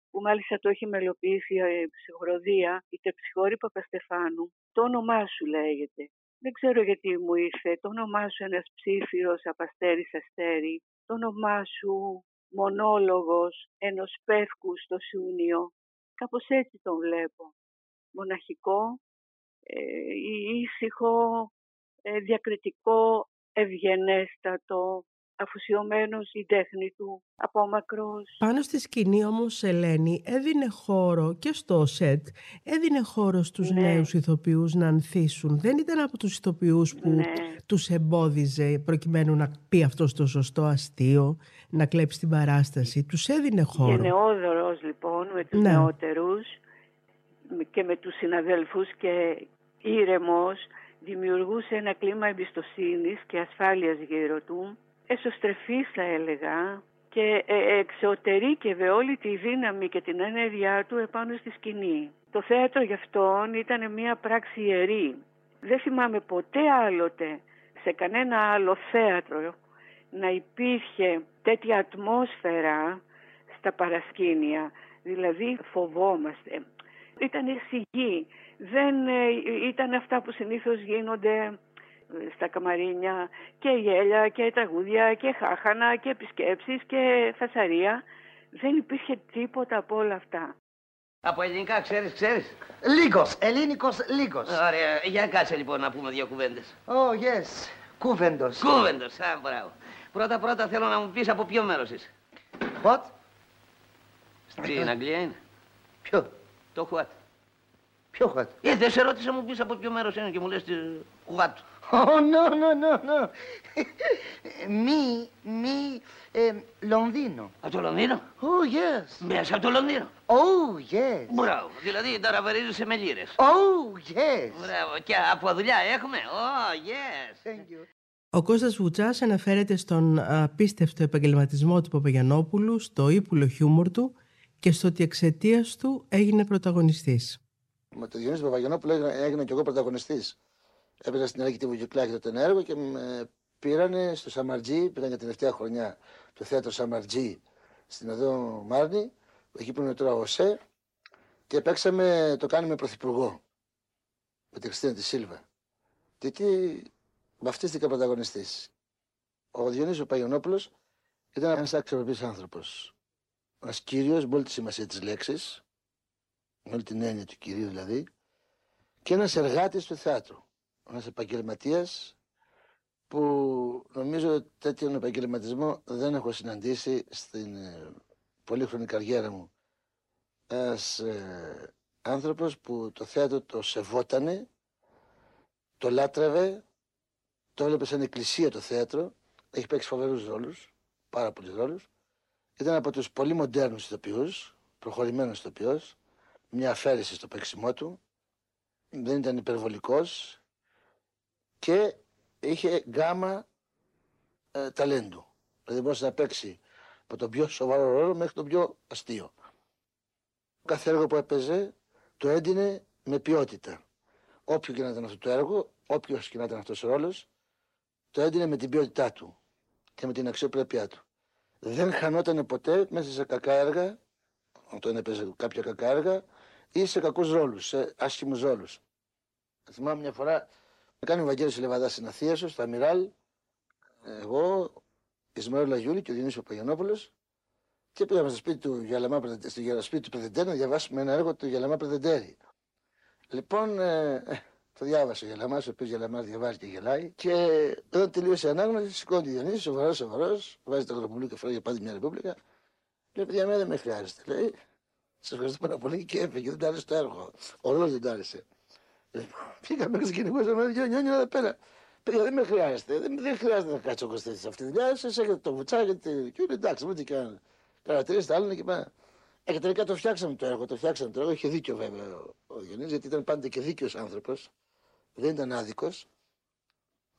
που μάλιστα το έχει μελοποιήσει σε χοροδία, η Τεψιχώρη Παπαστεφάνου. Το όνομά σου λέγεται. Δεν ξέρω γιατί μου ήρθε. Το όνομά σου ένας ψήφιος από αστέρι σ' αστέρι. Το όνομά σου μονόλογος ενός πεύκου στο Σούνιο. Κάπως έτσι τον βλέπω. Μοναχικό, ε, ήσυχο, ε, διακριτικό, ευγενέστατο, αφοσιωμένο στην τέχνη του, απόμακρος. Πάνω στη σκηνή όμως, Ελένη, έδινε χώρο και στο σετ, έδινε χώρο στους ναι. νέους ηθοποιούς να ανθίσουν. Δεν ήταν από τους ηθοποιούς που ναι. τους εμπόδιζε προκειμένου να πει αυτό το σωστό αστείο, να κλέψει την παράσταση. Τους έδινε χώρο. Γενναιόδωρος λοιπόν με τους ναι. νεότερους και με τους συναδέλφους και ήρεμος, δημιουργούσε ένα κλίμα εμπιστοσύνης και ασφάλειας γύρω του. Εσωστρεφής θα έλεγα και εξωτερήκευε όλη τη δύναμη και την ενέργειά του επάνω στη σκηνή. Το θέατρο γι' αυτόν ήταν μια πράξη ιερή. Δεν θυμάμαι ποτέ άλλοτε σε κανένα άλλο θέατρο να υπήρχε τέτοια ατμόσφαιρα στα παρασκήνια. Δηλαδή φοβόμαστε. Ήταν σιγή. Δεν ήταν αυτά που συνήθως γίνονται στα καμαρίνια, και γέλια και τραγούδια και χάχανα και επισκέψεις και φασαρία. Δεν υπήρχε τίποτα από όλα αυτά. Από ελληνικά ξέρεις, ξέρεις. Λίγος, ελληνικός λίγος. Ωραία, για κάτσε λοιπόν να πούμε δύο κουβέντες. Oh yes, κούβεντος. Κούβεντος, α, μπράβο. Πρώτα πρώτα θέλω να μου πεις από ποιο μέρος είσαι. What? Στην Αγγλία είναι. Ποιο? Το what. Ποιο what? Ε, δεν σε ρώτησα μου πεις από ποιο μέρος είναι και μου λες what. Oh no, no, no, no. Μη, μη, ε, Λονδίνο. Από το Λονδίνο? Oh, yes. Μέσα από το Λονδίνο. Oh, yes. Μπράβο, δηλαδή ταραβερίζεσαι με λίρες. Oh, yes. Μπράβο, και από δουλειά έχουμε. Oh, yes. Thank you. Ο Κώστας Βουτσάς αναφέρεται στον απίστευτο επαγγελματισμό του Παπαγιαννόπουλου, στο ύπουλο χιούμορ του και στο ότι εξαιτίας του έγινε πρωταγωνιστής. Με τον Διονύση Παπαγιαννόπουλο έγινα και εγώ πρωταγωνιστής. Έπαιζα στην Αλίκη Βουγιουκλάκη τότε ένα έργο και με πήρανε στο Σαμαρτζή, πήγαν για την τελευταία χρονιά, το θέατρο Σαμαρτζή στην Οδό Μάρνη, εκεί που είναι τώρα ο ΣΕ, και παίξαμε, το κάνουμε πρωθυπουργό, με την Χριστίνα τη Σίλβα. Και εκεί βαφτίστηκα πρωταγωνιστής. Ο Διονύσης Παπαγιαννόπουλος ήταν ένας αξιοπρεπής άνθρωπος. Ένας κύριος με όλη τη σημασία της λέξης, με όλη την έννοια του κυρίου δηλαδή, και ένας εργάτης του θεάτρου. Ένας επαγγελματίας που νομίζω τέτοιον επαγγελματισμό δεν έχω συναντήσει στην ε, πολύχρονη καριέρα μου. Ένας ε, άνθρωπος που το θέατρο το σεβότανε, το λάτρευε, το έβλεπε σαν εκκλησία το θέατρο. Έχει παίξει φοβερούς ρόλους, πάρα πολλούς ρόλους. Ήταν από τους πολύ μοντέρνους ηθοποιούς, προχωρημένος ηθοποιός, μια αφαίρεση στο παίξιμό του. Δεν ήταν υπερβολικός. Και είχε γκάμα ε, ταλέντου. Δηλαδή μπορούσε να παίξει από τον πιο σοβαρό ρόλο μέχρι τον πιο αστείο. Κάθε έργο που έπαιζε το έντυνε με ποιότητα. Όποιο και να ήταν αυτό το έργο, όποιος και να ήταν αυτός ο ρόλος, το έντυνε με την ποιότητά του και με την αξιοπρέπειά του. Δεν χανόταν ποτέ μέσα σε κακά έργα, όταν έπαιζε κάποια κακά έργα, ή σε κακούς ρόλους, σε άσχημους ρόλους. Θυμάμαι μια φορά. Με κάνει ο Βαγγέλης Λεβαδάς στην Αθήνα, στο Αμιράλ, εγώ, Ισμαήλ Αγιούλη και ο Διονύσης Παπαγιαννόπουλος, και πήγαμε στο σπίτι του Γιαλαμά, στο σπίτι του Πρεδεντέρη να διαβάσουμε ένα έργο του Γιαλαμά Πρεδεντέρη. Λοιπόν, ε, το διάβασε ο Γιαλαμάς, ο οποίος Γιαλαμάς διαβάζει και γελάει, και όταν τελείωσε η ανάγνωση, σηκώνει ο Διονύσης, σοβαρός, σοβαρός, βάζει το γροπουλί και φράγει πάλι μια ρεπούμπλικα. Λέει, παιδιά, εμένα δεν με χρειάζεται. Λέει, σας ευχαριστώ πάρα πολύ, και έφυγε, δεν τ' άρεσε το έργο. Ολό δεν τ' άρεσε. Πήγαμε έξω και νικούσαμε ένα δυο νιόνια εδώ πέρα. Πήγα, δεν με χρειάζεται. Δεν, δεν χρειάζεται να κάτσω εγώ σε αυτή τη δουλειά. Σας έχετε το βουτσάκι, και εντάξει, μην τι κάνετε. Παρατηρήστε τα άλλα και πάνε. Ε, και τελικά το φτιάξαμε το έργο, το φτιάξαμε το έργο. Είχε δίκιο βέβαια ο, ο Διονύσης, γιατί ήταν πάντα και δίκαιος άνθρωπος. Δεν ήταν άδικος.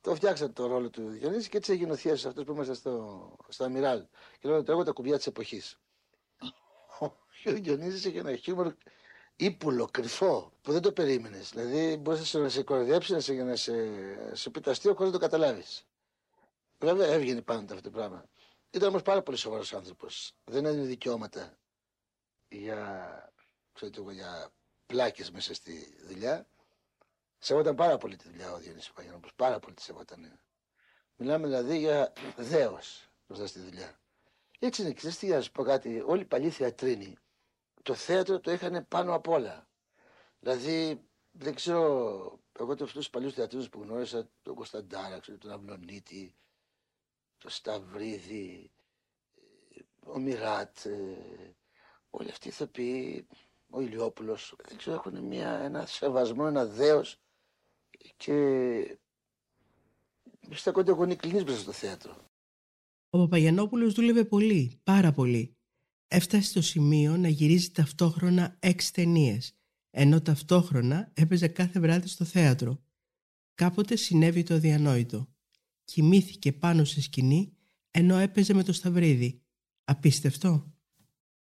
Το φτιάξαμε το ρόλο του Διονύση και έτσι έγινε ο θείασος αυτός που είμαστε στο, στο Αμιράλ. Και λέμε το έργο τα κουμπιά της εποχής. Ο Διονύσης είχε ένα χιούμορ. Ήπουλο, κρυφό, που δεν το περίμενες. Δηλαδή, μπορούσε να σε κοροϊδέψει, να σε, να σε, σε πει το αστείο, χωρίς να το καταλάβεις. Βέβαια, έβγαινε πάντα αυτό το πράγμα. Ήταν όμως πάρα πολύ σοβαρός άνθρωπος. Δεν έδινε δικαιώματα για, ξέρετε εγώ, για πλάκες μέσα στη δουλειά. Σεβόταν πάρα πολύ τη δουλειά ο Διονύσης Παπαγιαννόπουλος. Πάρα πολύ τη σεβόταν. Μιλάμε δηλαδή για δέος μπροστά στη δουλειά. Έτσι είναι, ξέρεις τι, να σου πω κάτι, όλοι οι παλιοί θεατρίνοι. Το θέατρο το είχαν πάνω απ' όλα. Δηλαδή, δεν ξέρω, εγώ τους αυτούς παλιούς θεατρίνους που γνώρισα, τον Κωνσταντάρα, τον Αυλονίτη, τον Σταυρίδη, ο Μιράτ, όλοι αυτοί οι ηθοποιοί, ο Ηλιόπουλος, δεν ξέρω, έχουν μια, ένα σεβασμό, ένα δέος και στέκονται γονικλινείς μπροστά στο θέατρο. Ο Παπαγιαννόπουλος δούλευε πολύ, πάρα πολύ. Έφτασε στο σημείο να γυρίζει ταυτόχρονα έξι ταινίες, ενώ ταυτόχρονα έπαιζε κάθε βράδυ στο θέατρο. Κάποτε συνέβη το αδιανόητο. Κοιμήθηκε πάνω σε σκηνή, ενώ έπαιζε με το Σταυρίδι. Απίστευτο.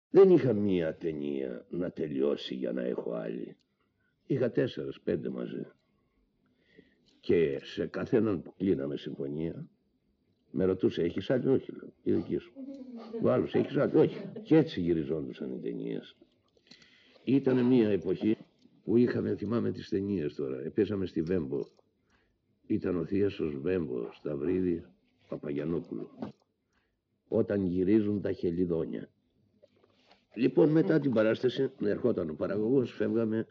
Δεν είχα μία ταινία να τελειώσει για να έχω άλλη. Είχα τέσσερις πέντε μαζί. Και σε καθέναν που κλείναμε συμφωνία, με ρωτούσε, έχεις άλλη? Όχι, λέω, η δική σου. Ο άλλος, έχεις άλλη? Όχι. Και έτσι γυριζόντουσαν οι ταινίες. Ήταν μια εποχή που είχαμε, θυμάμαι τις ταινίες τώρα, παίζαμε στη Βέμπο. Ήταν ο Θίασος Βέμπο, Σταυρίδη, Παπαγιαννόπουλο. Όταν γυρίζουν τα χελιδόνια. Λοιπόν, μετά την παράσταση, ερχόταν ο παραγωγός, φεύγαμε,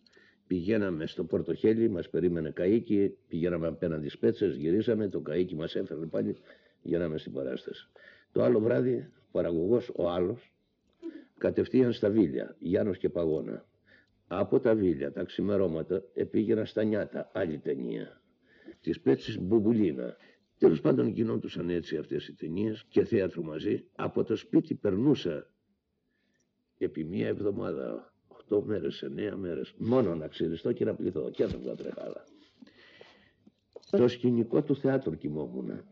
πηγαίναμε στο Πορτοχέλι, μας περίμενε καΐκι, πηγαίναμε απέναντι σπέτσες, γυρίσαμε, το καΐκι μας έφερε πάλι, πηγαίναμε στην παράσταση. Το άλλο βράδυ, ο παραγωγός, ο άλλος, κατευθείαν στα Βίλια, Γιάννος και Παγώνα. Από τα Βίλια, τα ξημερώματα, επήγαινα στα Νιάτα, άλλη ταινία, της Πέτσης Μπουμπουλίνα. Τέλος πάντων, γινόντουσαν έτσι αυτές οι ταινίες και θέατρο μαζί. Από το σπίτι περνούσα επί μία εβδομάδα, οκτώ μέρες, εννέα μέρες, μόνο να ξυριστώ και να πληθώ και έφευγα τρεχάλα. Στο σκηνικό του θεάτρου κοιμόμουν.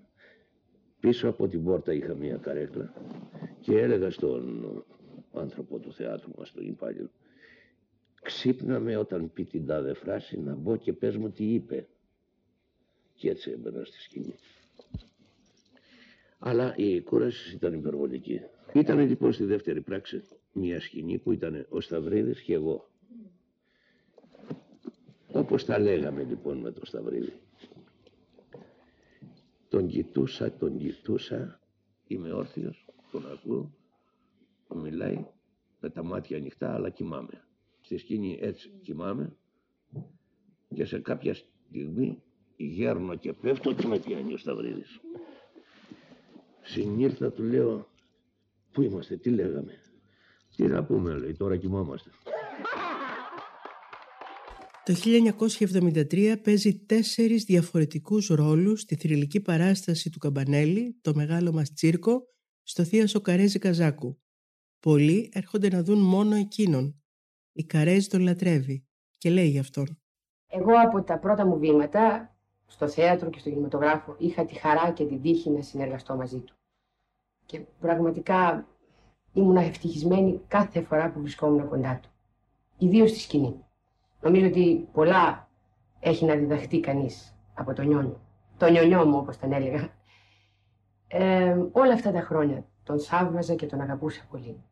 Πίσω από την πόρτα είχα μία καρέκλα και έλεγα στον άνθρωπο του θεάτρου μας, τον υπάλληλο, ξύπναμε όταν πει την τάδε φράση να μπω και πες μου τι είπε. Και έτσι έμπαινα στη σκηνή. Αλλά η κούραση ήταν υπερβολική. Ήτανε λοιπόν στη δεύτερη πράξη μια σκηνή που ήταν ο Σταυρίδης και εγώ. Όπως τα λέγαμε λοιπόν με τον Σταυρίδη. Τον κοιτούσα, τον κοιτούσα, είμαι όρθιος, τον ακούω, τον μιλάει με τα μάτια ανοιχτά, αλλά κοιμάμαι. Στη σκηνή έτσι κοιμάμαι και σε κάποια στιγμή γέρνω και πέφτω και με πιάνει ο Σταυρίδης. Συνήλθα, του λέω, πού είμαστε, τι λέγαμε. Τι να πούμε, λέει, τώρα κοιμόμαστε. Το χίλια εννιακόσια εβδομήντα τρία παίζει τέσσερις διαφορετικούς ρόλους στη θρυλική παράσταση του Καμπανέλλη, το μεγάλο μας τσίρκο, στο Θίασο Καρέζη Καζάκου. Πολλοί έρχονται να δουν μόνο εκείνον. Η Καρέζη τον λατρεύει και λέει γι' αυτόν. Εγώ από τα πρώτα μου βήματα στο θέατρο και στον κινηματογράφο είχα τη χαρά και την τύχη να συνεργαστώ μαζί του. Και πραγματικά ήμουν ευτυχισμένη κάθε φορά που βρισκόμουν κοντά του. Ιδίως στη σκηνή. Νομίζω ότι πολλά έχει να διδαχτεί κανείς από τον Νιόνιο. Τον Νιονιό μου, όπως τον έλεγα. Ε, όλα αυτά τα χρόνια τον θαύμαζα και τον αγαπούσα πολύ.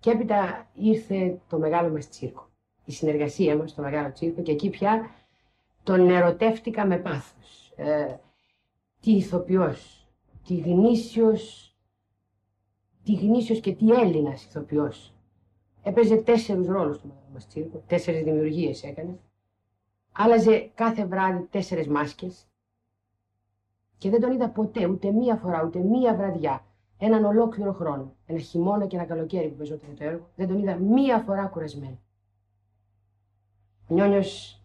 Και έπειτα ήρθε το μεγάλο μας τσίρκο. Η συνεργασία μας στο μεγάλο τσίρκο και εκεί πια τον ερωτεύτηκα με πάθος. Ε, τι ηθοποιός, τι γνήσιος, τι γνήσιος και τι Έλληνας ηθοποιός. Έπαιζε τέσσερους ρόλους στο μεγάλο μας τσίρκο, τέσσερις δημιουργίες έκανε. Άλλαζε κάθε βράδυ τέσσερες μάσκες και δεν τον είδα ποτέ, ούτε μία φορά, ούτε μία βραδιά, έναν ολόκληρο χρόνο, ένα χειμώνα και ένα καλοκαίρι που παίζονταν το έργο, δεν τον είδα μία φορά κουρασμένο. Ο Νιόνιος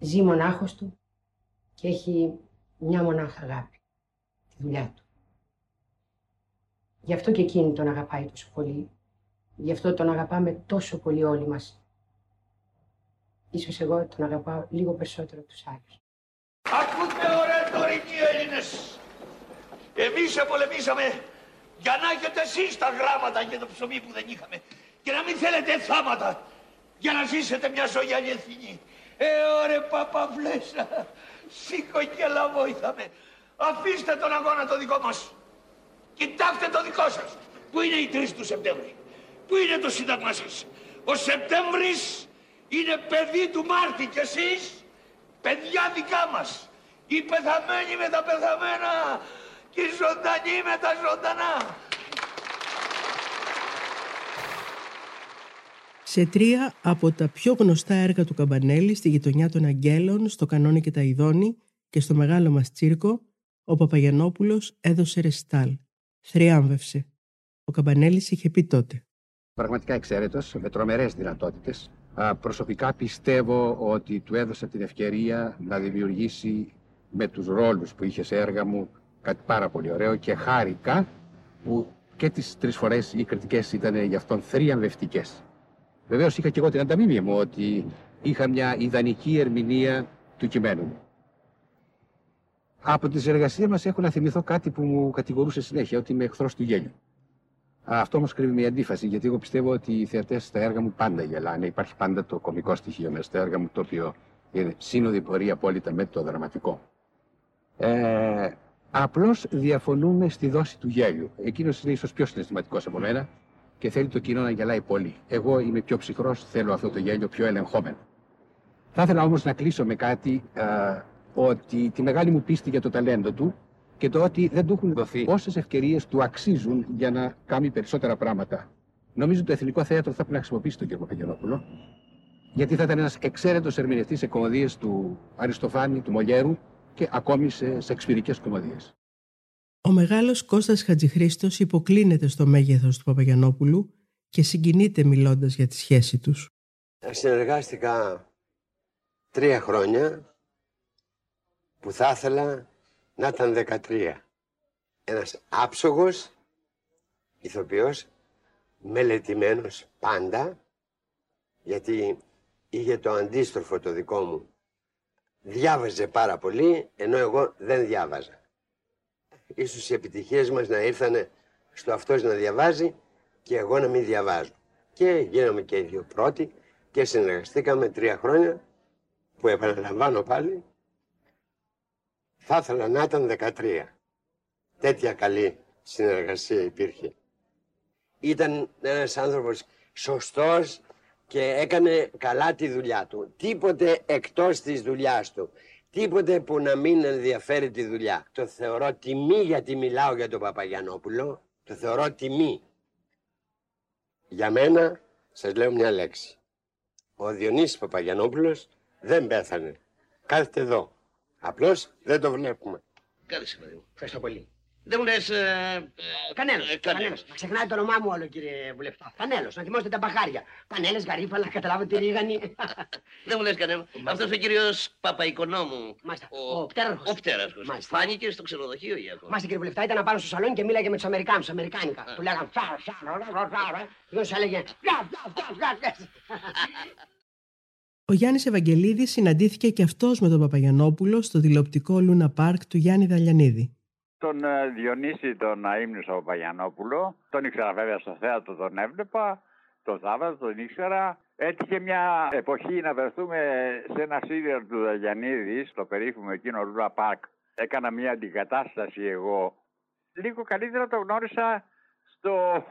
ζει μονάχος του και έχει μια μονάχα αγάπη, τη δουλειά του. Γι' αυτό και εκείνη τον αγαπάει τόσο πολύ. Γι' αυτό τον αγαπάμε τόσο πολύ όλοι μας. Ίσως εγώ τον αγαπάω λίγο περισσότερο από τους άλλους. Ακούτε ωραία τωρινοί Έλληνες. Εμείς επολεμήσαμε για να έχετε εσείς τα γράμματα για το ψωμί που δεν είχαμε. Και να μην θέλετε θάματα. Για να ζήσετε μια ζωή αληθινή. Ε, ωρε Παπαβλέσσα, σήκω και λαβόηθα με. Αφήστε τον αγώνα το δικό μας. Κοιτάξτε το δικό σας. Πού είναι οι τρεις του Σεπτέμβρη. Πού είναι το Σύνταγμα σας. Ο Σεπτέμβρης είναι παιδί του Μάρτη και εσείς παιδιά δικά μας. Οι πεθαμένοι με τα πεθαμένα και οι ζωντανοί με τα ζωντανά. Σε τρία από τα πιο γνωστά έργα του Καμπανέλλη, στη γειτονιά των Αγγέλων, στο Κανόνι και τα Ειδώνη και στο μεγάλο μας τσίρκο, ο Παπαγιαννόπουλος έδωσε ρεσιτάλ. Θριάμβευσε. Ο Καμπανέλλης είχε πει τότε. Πραγματικά εξαίρετος, με τρομερές δυνατότητες. Προσωπικά πιστεύω ότι του έδωσε την ευκαιρία να δημιουργήσει με τους ρόλους που είχε σε έργα μου κάτι πάρα πολύ ωραίο και χάρηκα που και τις τρεις φορές οι κριτικές ήταν γι' αυτόν θριαμβευτικές. Βεβαίως είχα και εγώ την ανταμίμια μου ότι είχα μια ιδανική ερμηνεία του κειμένου μου. Από τις εργασίες μας έχω να θυμηθώ κάτι που μου κατηγορούσε συνέχεια, ότι είμαι εχθρός του γέλιου. Αυτό όμως κρύβει μια αντίφαση, γιατί εγώ πιστεύω ότι οι θεατές στα έργα μου πάντα γελάνε. Υπάρχει πάντα το κωμικό στοιχείο μέσα στα έργα μου, το οποίο Είδε, σύνοδη πορεία απόλυτα με το δραματικό. Ε, απλώς διαφωνούμε στη δόση του γέλιου. Εκείνος είναι ίσως πιο συναισθηματικός από μένα και θέλει το κοινό να γελάει πολύ. Εγώ είμαι πιο ψυχρός, θέλω αυτό το γέλιο πιο ελεγχόμενο. Θα ήθελα όμως να κλείσω με κάτι, α, ότι τη μεγάλη μου πίστη για το ταλέντο του και το ότι δεν του έχουν δοθεί όσες ευκαιρίες του αξίζουν για να κάνει περισσότερα πράγματα. Νομίζω ότι το Εθνικό Θέατρο θα πρέπει να χρησιμοποιήσει τον κ. Παπαγιαννόπουλο, γιατί θα ήταν ένας εξαίρετος ερμηνευτής σε κωμωδίες του Αριστοφάνη, του Μολιέρου και ακόμη σε σεξπιρικές κωμωδίες. Ο μεγάλος Κώστας Χατζηχρήστος υποκλίνεται στο μέγεθος του Παπαγιαννόπουλου και συγκινείται μιλώντας για τη σχέση τους. Συνεργάστηκα τρία χρόνια που θα ήθελα να ήταν δεκατρία. Ένας άψογος ηθοποιός, μελετημένος πάντα, γιατί είχε το αντίστροφο το δικό μου. Διάβαζε πάρα πολύ, ενώ εγώ δεν διάβαζα. Ίσως οι επιτυχίες μας να ήρθανε στο αυτός να διαβάζει και εγώ να μην διαβάζω. Και γίναμε και οι δύο πρώτοι και συνεργαστήκαμε τρία χρόνια, που επαναλαμβάνω πάλι, θα ήθελα να ήταν δεκατρία. Τέτοια καλή συνεργασία υπήρχε. Ήταν ένας άνθρωπος σωστός και έκανε καλά τη δουλειά του. Τίποτε εκτός της δουλειάς του. Τίποτε που να μην ενδιαφέρει τη δουλειά. Το θεωρώ τιμή γιατί μιλάω για τον Παπαγιαννόπουλο. Το θεωρώ τιμή. Για μένα, σας λέω μια λέξη. Ο Διονύσης Παπαγιαννόπουλος δεν πέθανε. Κάθεται εδώ. Απλώς δεν το βλέπουμε. Καλή σημαντική. Ευχαριστώ πολύ. Δεν μου λες... Ε, Κανέλος. Ε, Κανέλος. Να ξεχνάτε το όνομά μου όλο, κύριε βουλευτά. Κανέλος. Να θυμόσαστε τα μπαχάρια. Κανέλες, γαρίφαλα, καταλάβετε τη ρίγανη. Δεν μου λες Κανέλο. Αυτός ο κύριος Παπαϊκονόμου. Μάλιστα. Ο, ο Πτέραρχος. Ο Πτέραρχος. Φάνηκε στο ξενοδοχείο ή ακόμα. Μάλιστα, κύριε βουλευτά, ήταν να πάρω στο σαλόνι και μίλαγε με τους Αμερικάνους. Αμερικάνικα. Του λέγαν φάρα, φάρα, φάρα. Ο Γιάννης Ευαγγελίδης συναντήθηκε και αυτός με τον Παπαγιαννόπουλο στο τηλεοπτικό Λούνα Πάρκ του Γιάννη Δαλιανίδη. Τον Διονύση τον αείμνηστο Παπαγιαννόπουλο, τον ήξερα βέβαια στο θέατρο, τον έβλεπα, τον θαύμαζα, τον ήξερα. Έτυχε μια εποχή να βρεθούμε σε ένα σίδερο του Δαλιανίδη, στο περίφημο εκείνο Λούνα Πάρκ. Έκανα μια αντικατάσταση εγώ. Λίγο καλύτερα τον γνώρισα στο...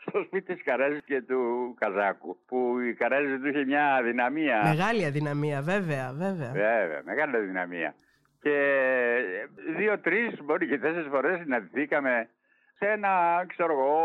στο σπίτι της Καρέζης και του Καζάκου, που η Καρέζη του είχε μια αδυναμία. Μεγάλη αδυναμία, βέβαια, βέβαια. Βέβαια, μεγάλη αδυναμία. Και δύο-τρεις, μπορεί και τέσσερις φορές συναντηθήκαμε σε ένα, ξέρω εγώ,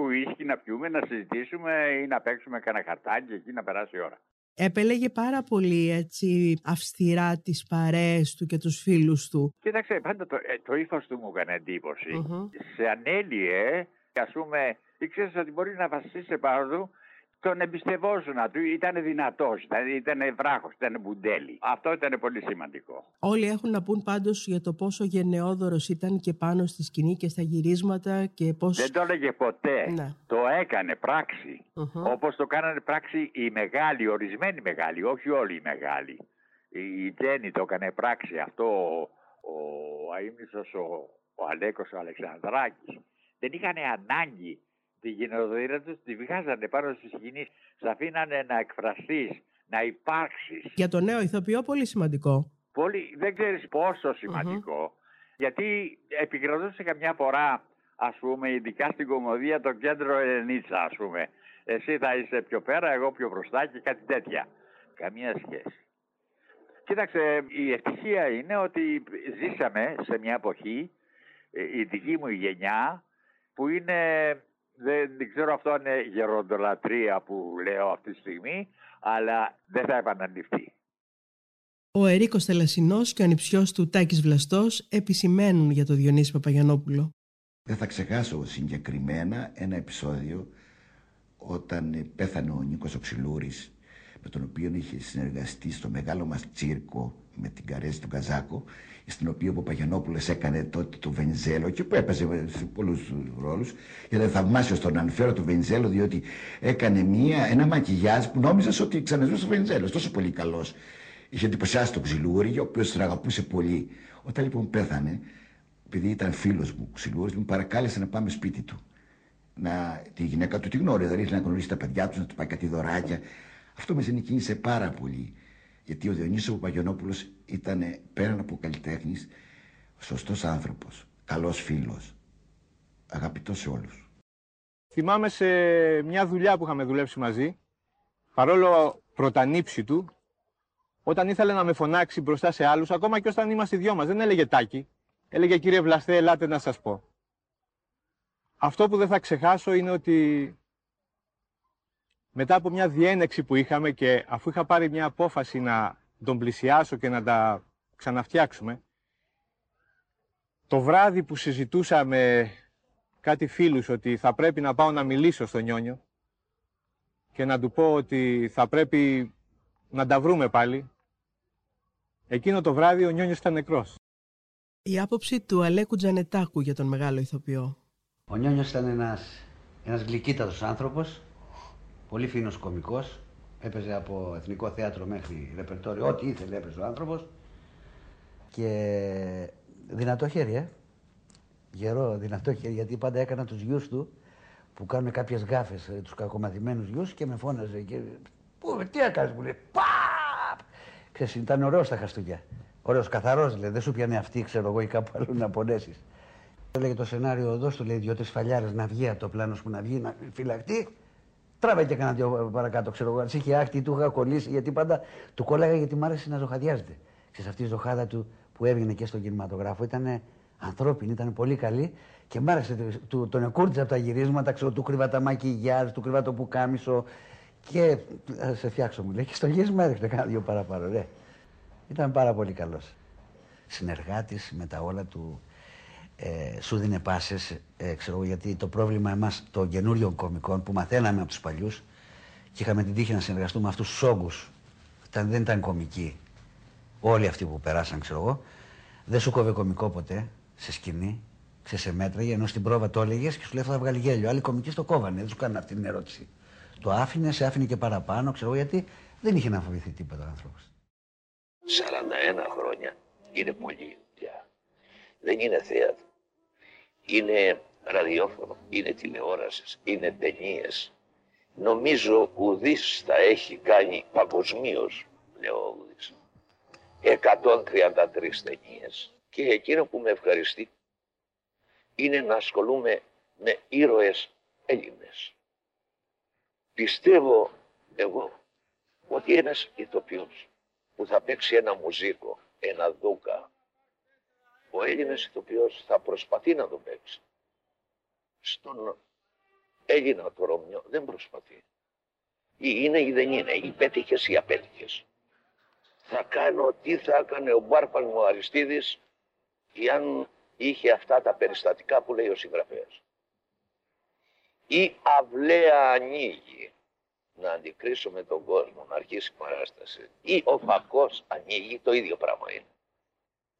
ουίσκι να πιούμε, να συζητήσουμε ή να παίξουμε κανένα χαρτάκι εκεί να περάσει η ώρα. Επέλεγε πάρα πολύ έτσι αυστηρά τις παρέες του και τους φίλους του. Κοίταξε, πάντα το, το ύφος του μου έκανε εντύπωση. Mm-hmm. Σε ανέλυε... Ας πούμε, ήξερες ότι μπορεί να βασίσει πάνω του, τον εμπιστευόσουνα του, ήταν δυνατός, ήταν βράχος, ήταν μπουντέλι. Αυτό ήταν πολύ σημαντικό. Όλοι έχουν να πούν πάντως για το πόσο γενναιόδωρος ήταν και πάνω στη σκηνή και στα γυρίσματα και πώς... Δεν το έλεγε ποτέ. Ναι. Το έκανε πράξη. Uh-huh. Όπως το κάνανε πράξη οι μεγάλοι, ορισμένοι μεγάλοι, όχι όλοι οι μεγάλοι. Η Τζένη το έκανε πράξη αυτό, ο αείμνηστος, ο, ο, ο Αλέκος, ο Αλεξανδράκης. Δεν είχαν ανάγκη τη γενναιοδωρία τους, τη βγάζανε πάνω στη σκηνή, σ' αφήνανε να εκφραστείς, να υπάρξεις. Για τον νέο ηθοποιό πολύ σημαντικό. Πολύ, δεν ξέρεις πόσο σημαντικό, mm-hmm. γιατί επικρατούσε καμιά φορά, ας πούμε, ειδικά στην κωμωδία, το κέντρο Ελενίτσα, ας πούμε. Εσύ θα είσαι πιο πέρα, εγώ πιο μπροστά και κάτι τέτοια. Καμία σχέση. Κοίταξε, η ευτυχία είναι ότι ζήσαμε σε μια εποχή, η δική μου γενιά, που είναι, δεν, δεν ξέρω αυτό είναι γεροντολατρία που λέω αυτή τη στιγμή, αλλά δεν θα επαναληφθεί. Ο Ερίκος Θελασσινός και ο ανιψιός του Τάκης Βλαστός επισημαίνουν για τον Διονύση Παπαγιαννόπουλο. Δεν θα ξεχάσω συγκεκριμένα ένα επεισόδιο όταν πέθανε ο Νίκος ο Ξυλούρης, με τον οποίο είχε συνεργαστεί στο μεγάλο μας τσίρκο με την Καρέζη του Καζάκο, στην οποία ο Παπαγιαννόπουλος έκανε τότε το Βενιζέλο και που έπαιζε σε πολλούς ρόλους. Ήταν θαυμάσιο στον Ανφέρο του Βενιζέλο, διότι έκανε μία, ένα μακιγιάζ που νόμιζες ότι ξαναζούσε ο Βενιζέλος. Τόσο πολύ καλός. Είχε εντυπωσιάσει τον Ξυλούρη, ο οποίος τον αγαπούσε πολύ. Όταν λοιπόν πέθανε, επειδή ήταν φίλος μου, ο Ξυλούρης μου παρακάλεσε να πάμε σπίτι του. Να, τη γυναίκα του τη γνώριζε, δηλαδή ήθελε να γνωρίσει τα παιδιά του, να του πάει κάτι δωράκια. Αυτό με συνεκίνησε πάρα πολύ. Γιατί ο Διονύσης Παπαγιαννόπουλος ήταν πέραν από καλλιτέχνης, σωστός άνθρωπος, καλός φίλος, αγαπητός σε όλους. Θυμάμαι σε μια δουλειά που είχαμε δουλέψει μαζί, παρόλο πρωτανύψη του, όταν ήθελε να με φωνάξει μπροστά σε άλλους, ακόμα και όταν είμαστε οι δυο μας, δεν έλεγε Τάκη. Έλεγε κύριε Βλαστέ, ελάτε να σας πω. Αυτό που δεν θα ξεχάσω είναι ότι μετά από μια διένεξη που είχαμε και αφού είχα πάρει μια απόφαση να τον πλησιάσω και να τα ξαναφτιάξουμε, το βράδυ που συζητούσα με κάτι φίλους ότι θα πρέπει να πάω να μιλήσω στον Νιόνιο και να του πω ότι θα πρέπει να τα βρούμε πάλι, εκείνο το βράδυ ο Νιόνιος ήταν νεκρός. Η άποψη του Αλέκου Τζανετάκου για τον μεγάλο ηθοποιό. Ο Νιόνιος ήταν ένας, ένας γλυκύτατος άνθρωπος, πολύ φίνος κωμικός, έπαιζε από εθνικό θέατρο μέχρι ρεπερτόριο, ό,τι ήθελε έπαιζε ο άνθρωπος. Και δυνατό χέρι, ε. Γερό, δυνατό χέρι, γιατί πάντα έκανα τους γιους του που κάνουν κάποιες γάφες, τους κακομαθημένους γιους, και με φώναζε. Και... Πού, τι έκανες, μου λέει, παπ! Ξέρεις, ήταν ωραίος στα Χαστούκια. Ωραίος, καθαρός, λέει, δεν σου πιάνε αυτή, ξέρω εγώ, ή κάπου αλλού να πονέσεις. Έλεγε το σενάριο εδώ, του λέει δύο-τρεις φαλιάρες να βγει από το πλάνο που να βγει, να φυλακτεί. Τράβε και κανένα δυο παρακάτω, ξέρω εγώ. Αν είχε άκτη, του είχα κολλήσει, γιατί πάντα του κόλλαγα, γιατί μ' άρεσε να ζωχαδιάζεται. Ξέρεις, αυτή η ζωχάδα του που έβγαινε και στον κινηματογράφο ήταν ανθρώπινη, ήταν πολύ καλή και μ' άρεσε. Του, τον εκούρτιζα από τα γυρίσματα, ξέρω, του κρύβα τα μακιγιάζ, του κρύβα το πουκάμισο. Και σε φτιάξω, μου λέει, και στο γύρισμα έδειχνε κάνα δυο παραπάνω, ρε. Ήταν πάρα πολύ καλός. Συνεργάτης με τα όλα του. Ε, σου δίνε πάσες, ε, ξέρω, γιατί το πρόβλημα εμάς των καινούριων κομικών που μαθαίναμε από τους παλιούς και είχαμε την τύχη να συνεργαστούμε με αυτούς τους όγκους, ήταν, δεν ήταν κομικοί όλοι αυτοί που περάσαν, ξέρω εγώ, δεν σου κόβε κομικό ποτέ σε σκηνή, σε μέτραγε, ενώ στην πρόβα το έλεγες και σου λέει θα βγάλει γέλιο. Άλλοι κομικοί το κόβανε, δεν σου κάνανε αυτή την ερώτηση. Το άφηνε, σε άφηνε και παραπάνω, ξέρω, γιατί δεν είχε να φοβηθεί τίποτα ο άνθρωπος. σαράντα ένα χρόνια είναι πολύ πια. Δεν είναι θέατρο. Είναι ραδιόφωνο, είναι τηλεόραση, είναι ταινίες. Νομίζω ουδής θα έχει κάνει παγκοσμίως, λέω ουδής, εκατόν τριάντα τρεις ταινίες. Και εκείνο που με ευχαριστεί είναι να ασχολούμαι με ήρωες Έλληνες. Πιστεύω εγώ ότι ένας ηθοποιός που θα παίξει ένα μουζίκο, ένα δούκα, ο Έλληνας ηθοποιός θα προσπαθεί να τον παίξει. Στον Έλληνα το Ρωμιό δεν προσπαθεί. Ή είναι ή δεν είναι, ή πέτυχες ή απέτυχες. Θα κάνω τι θα έκανε ο Μπάρπας μου ο Αριστίδης, ή αν είχε αυτά τα περιστατικά που λέει ο συγγραφέας. Ή αυλαία ανοίγει, να αντικρίσουμε τον κόσμο, να αρχίσει η παράσταση. Ή ο φακός ανοίγει, το ίδιο πράγμα είναι.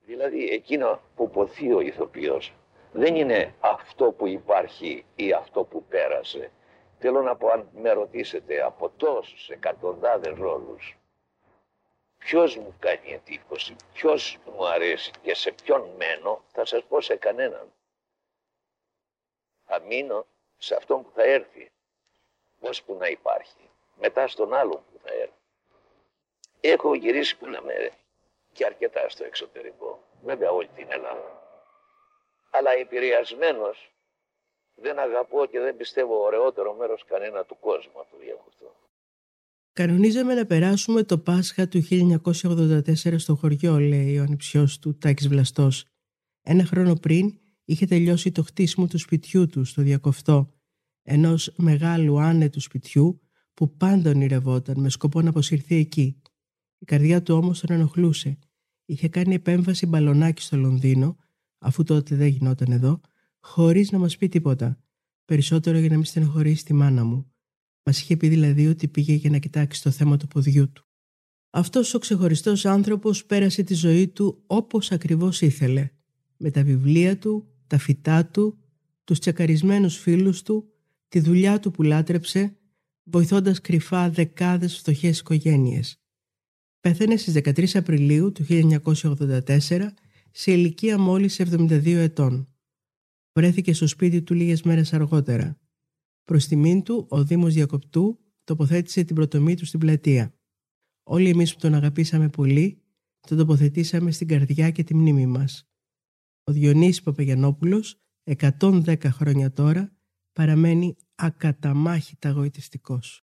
Δηλαδή, εκείνο που ποθεί ο ηθοποιός δεν είναι αυτό που υπάρχει ή αυτό που πέρασε. Θέλω να πω, αν με ρωτήσετε από τόσους εκατοντάδες ρόλους, ποιος μου κάνει εντύπωση, ποιος μου αρέσει και σε ποιον μένω, θα σας πω σε κανέναν. Θα μείνω σε αυτόν που θα έρθει, πώς που να υπάρχει, μετά στον άλλον που θα έρθει. Έχω γυρίσει πολλά μέρη. Και αρκετά στο εξωτερικό, βέβαια όλη την Ελλάδα. Αλλά επηρεασμένος, δεν αγαπώ και δεν πιστεύω ωραιότερο μέρος κανένα του κόσμου από το διαχωριστό. Κανονίζαμε να περάσουμε το Πάσχα του χίλια εννιακόσια ογδόντα τέσσερα στο χωριό, λέει ο ανιψιός του Τάκης Βλαστός. Ένα χρόνο πριν είχε τελειώσει το χτίσιμο του σπιτιού του στο Διακοφτό, ενός μεγάλου άνετου σπιτιού που πάντα ονειρευόταν με σκοπό να αποσυρθεί εκεί. Η καρδιά του όμως τον ενοχλούσε. Είχε κάνει επέμβαση μπαλονάκι στο Λονδίνο, αφού τότε δεν γινόταν εδώ, χωρίς να μας πει τίποτα. Περισσότερο για να μην στενοχωρήσει τη μάνα μου. Μας είχε πει δηλαδή ότι πήγε για να κοιτάξει το θέμα του ποδιού του. Αυτός ο ξεχωριστός άνθρωπος πέρασε τη ζωή του όπως ακριβώς ήθελε. Με τα βιβλία του, τα φυτά του, τους τσακαρισμένους φίλους του, τη δουλειά του που λάτρεψε, βοηθώντας κρυφά δεκάδες φτωχές οικογένειες. Πέθανε στις δεκατρείς Απριλίου του χίλια εννιακόσια ογδόντα τέσσερα σε ηλικία μόλις εβδομήντα δύο ετών. Βρέθηκε στο σπίτι του λίγες μέρες αργότερα. Προς τιμήν του, ο Δήμος Διακοπτού τοποθέτησε την πρωτομή του στην πλατεία. Όλοι εμείς που τον αγαπήσαμε πολύ, τον τοποθετήσαμε στην καρδιά και τη μνήμη μας. Ο Διονύσης Παπαγιαννόπουλος, εκατόν δέκα χρόνια τώρα, παραμένει ακαταμάχητα γοητευτικός.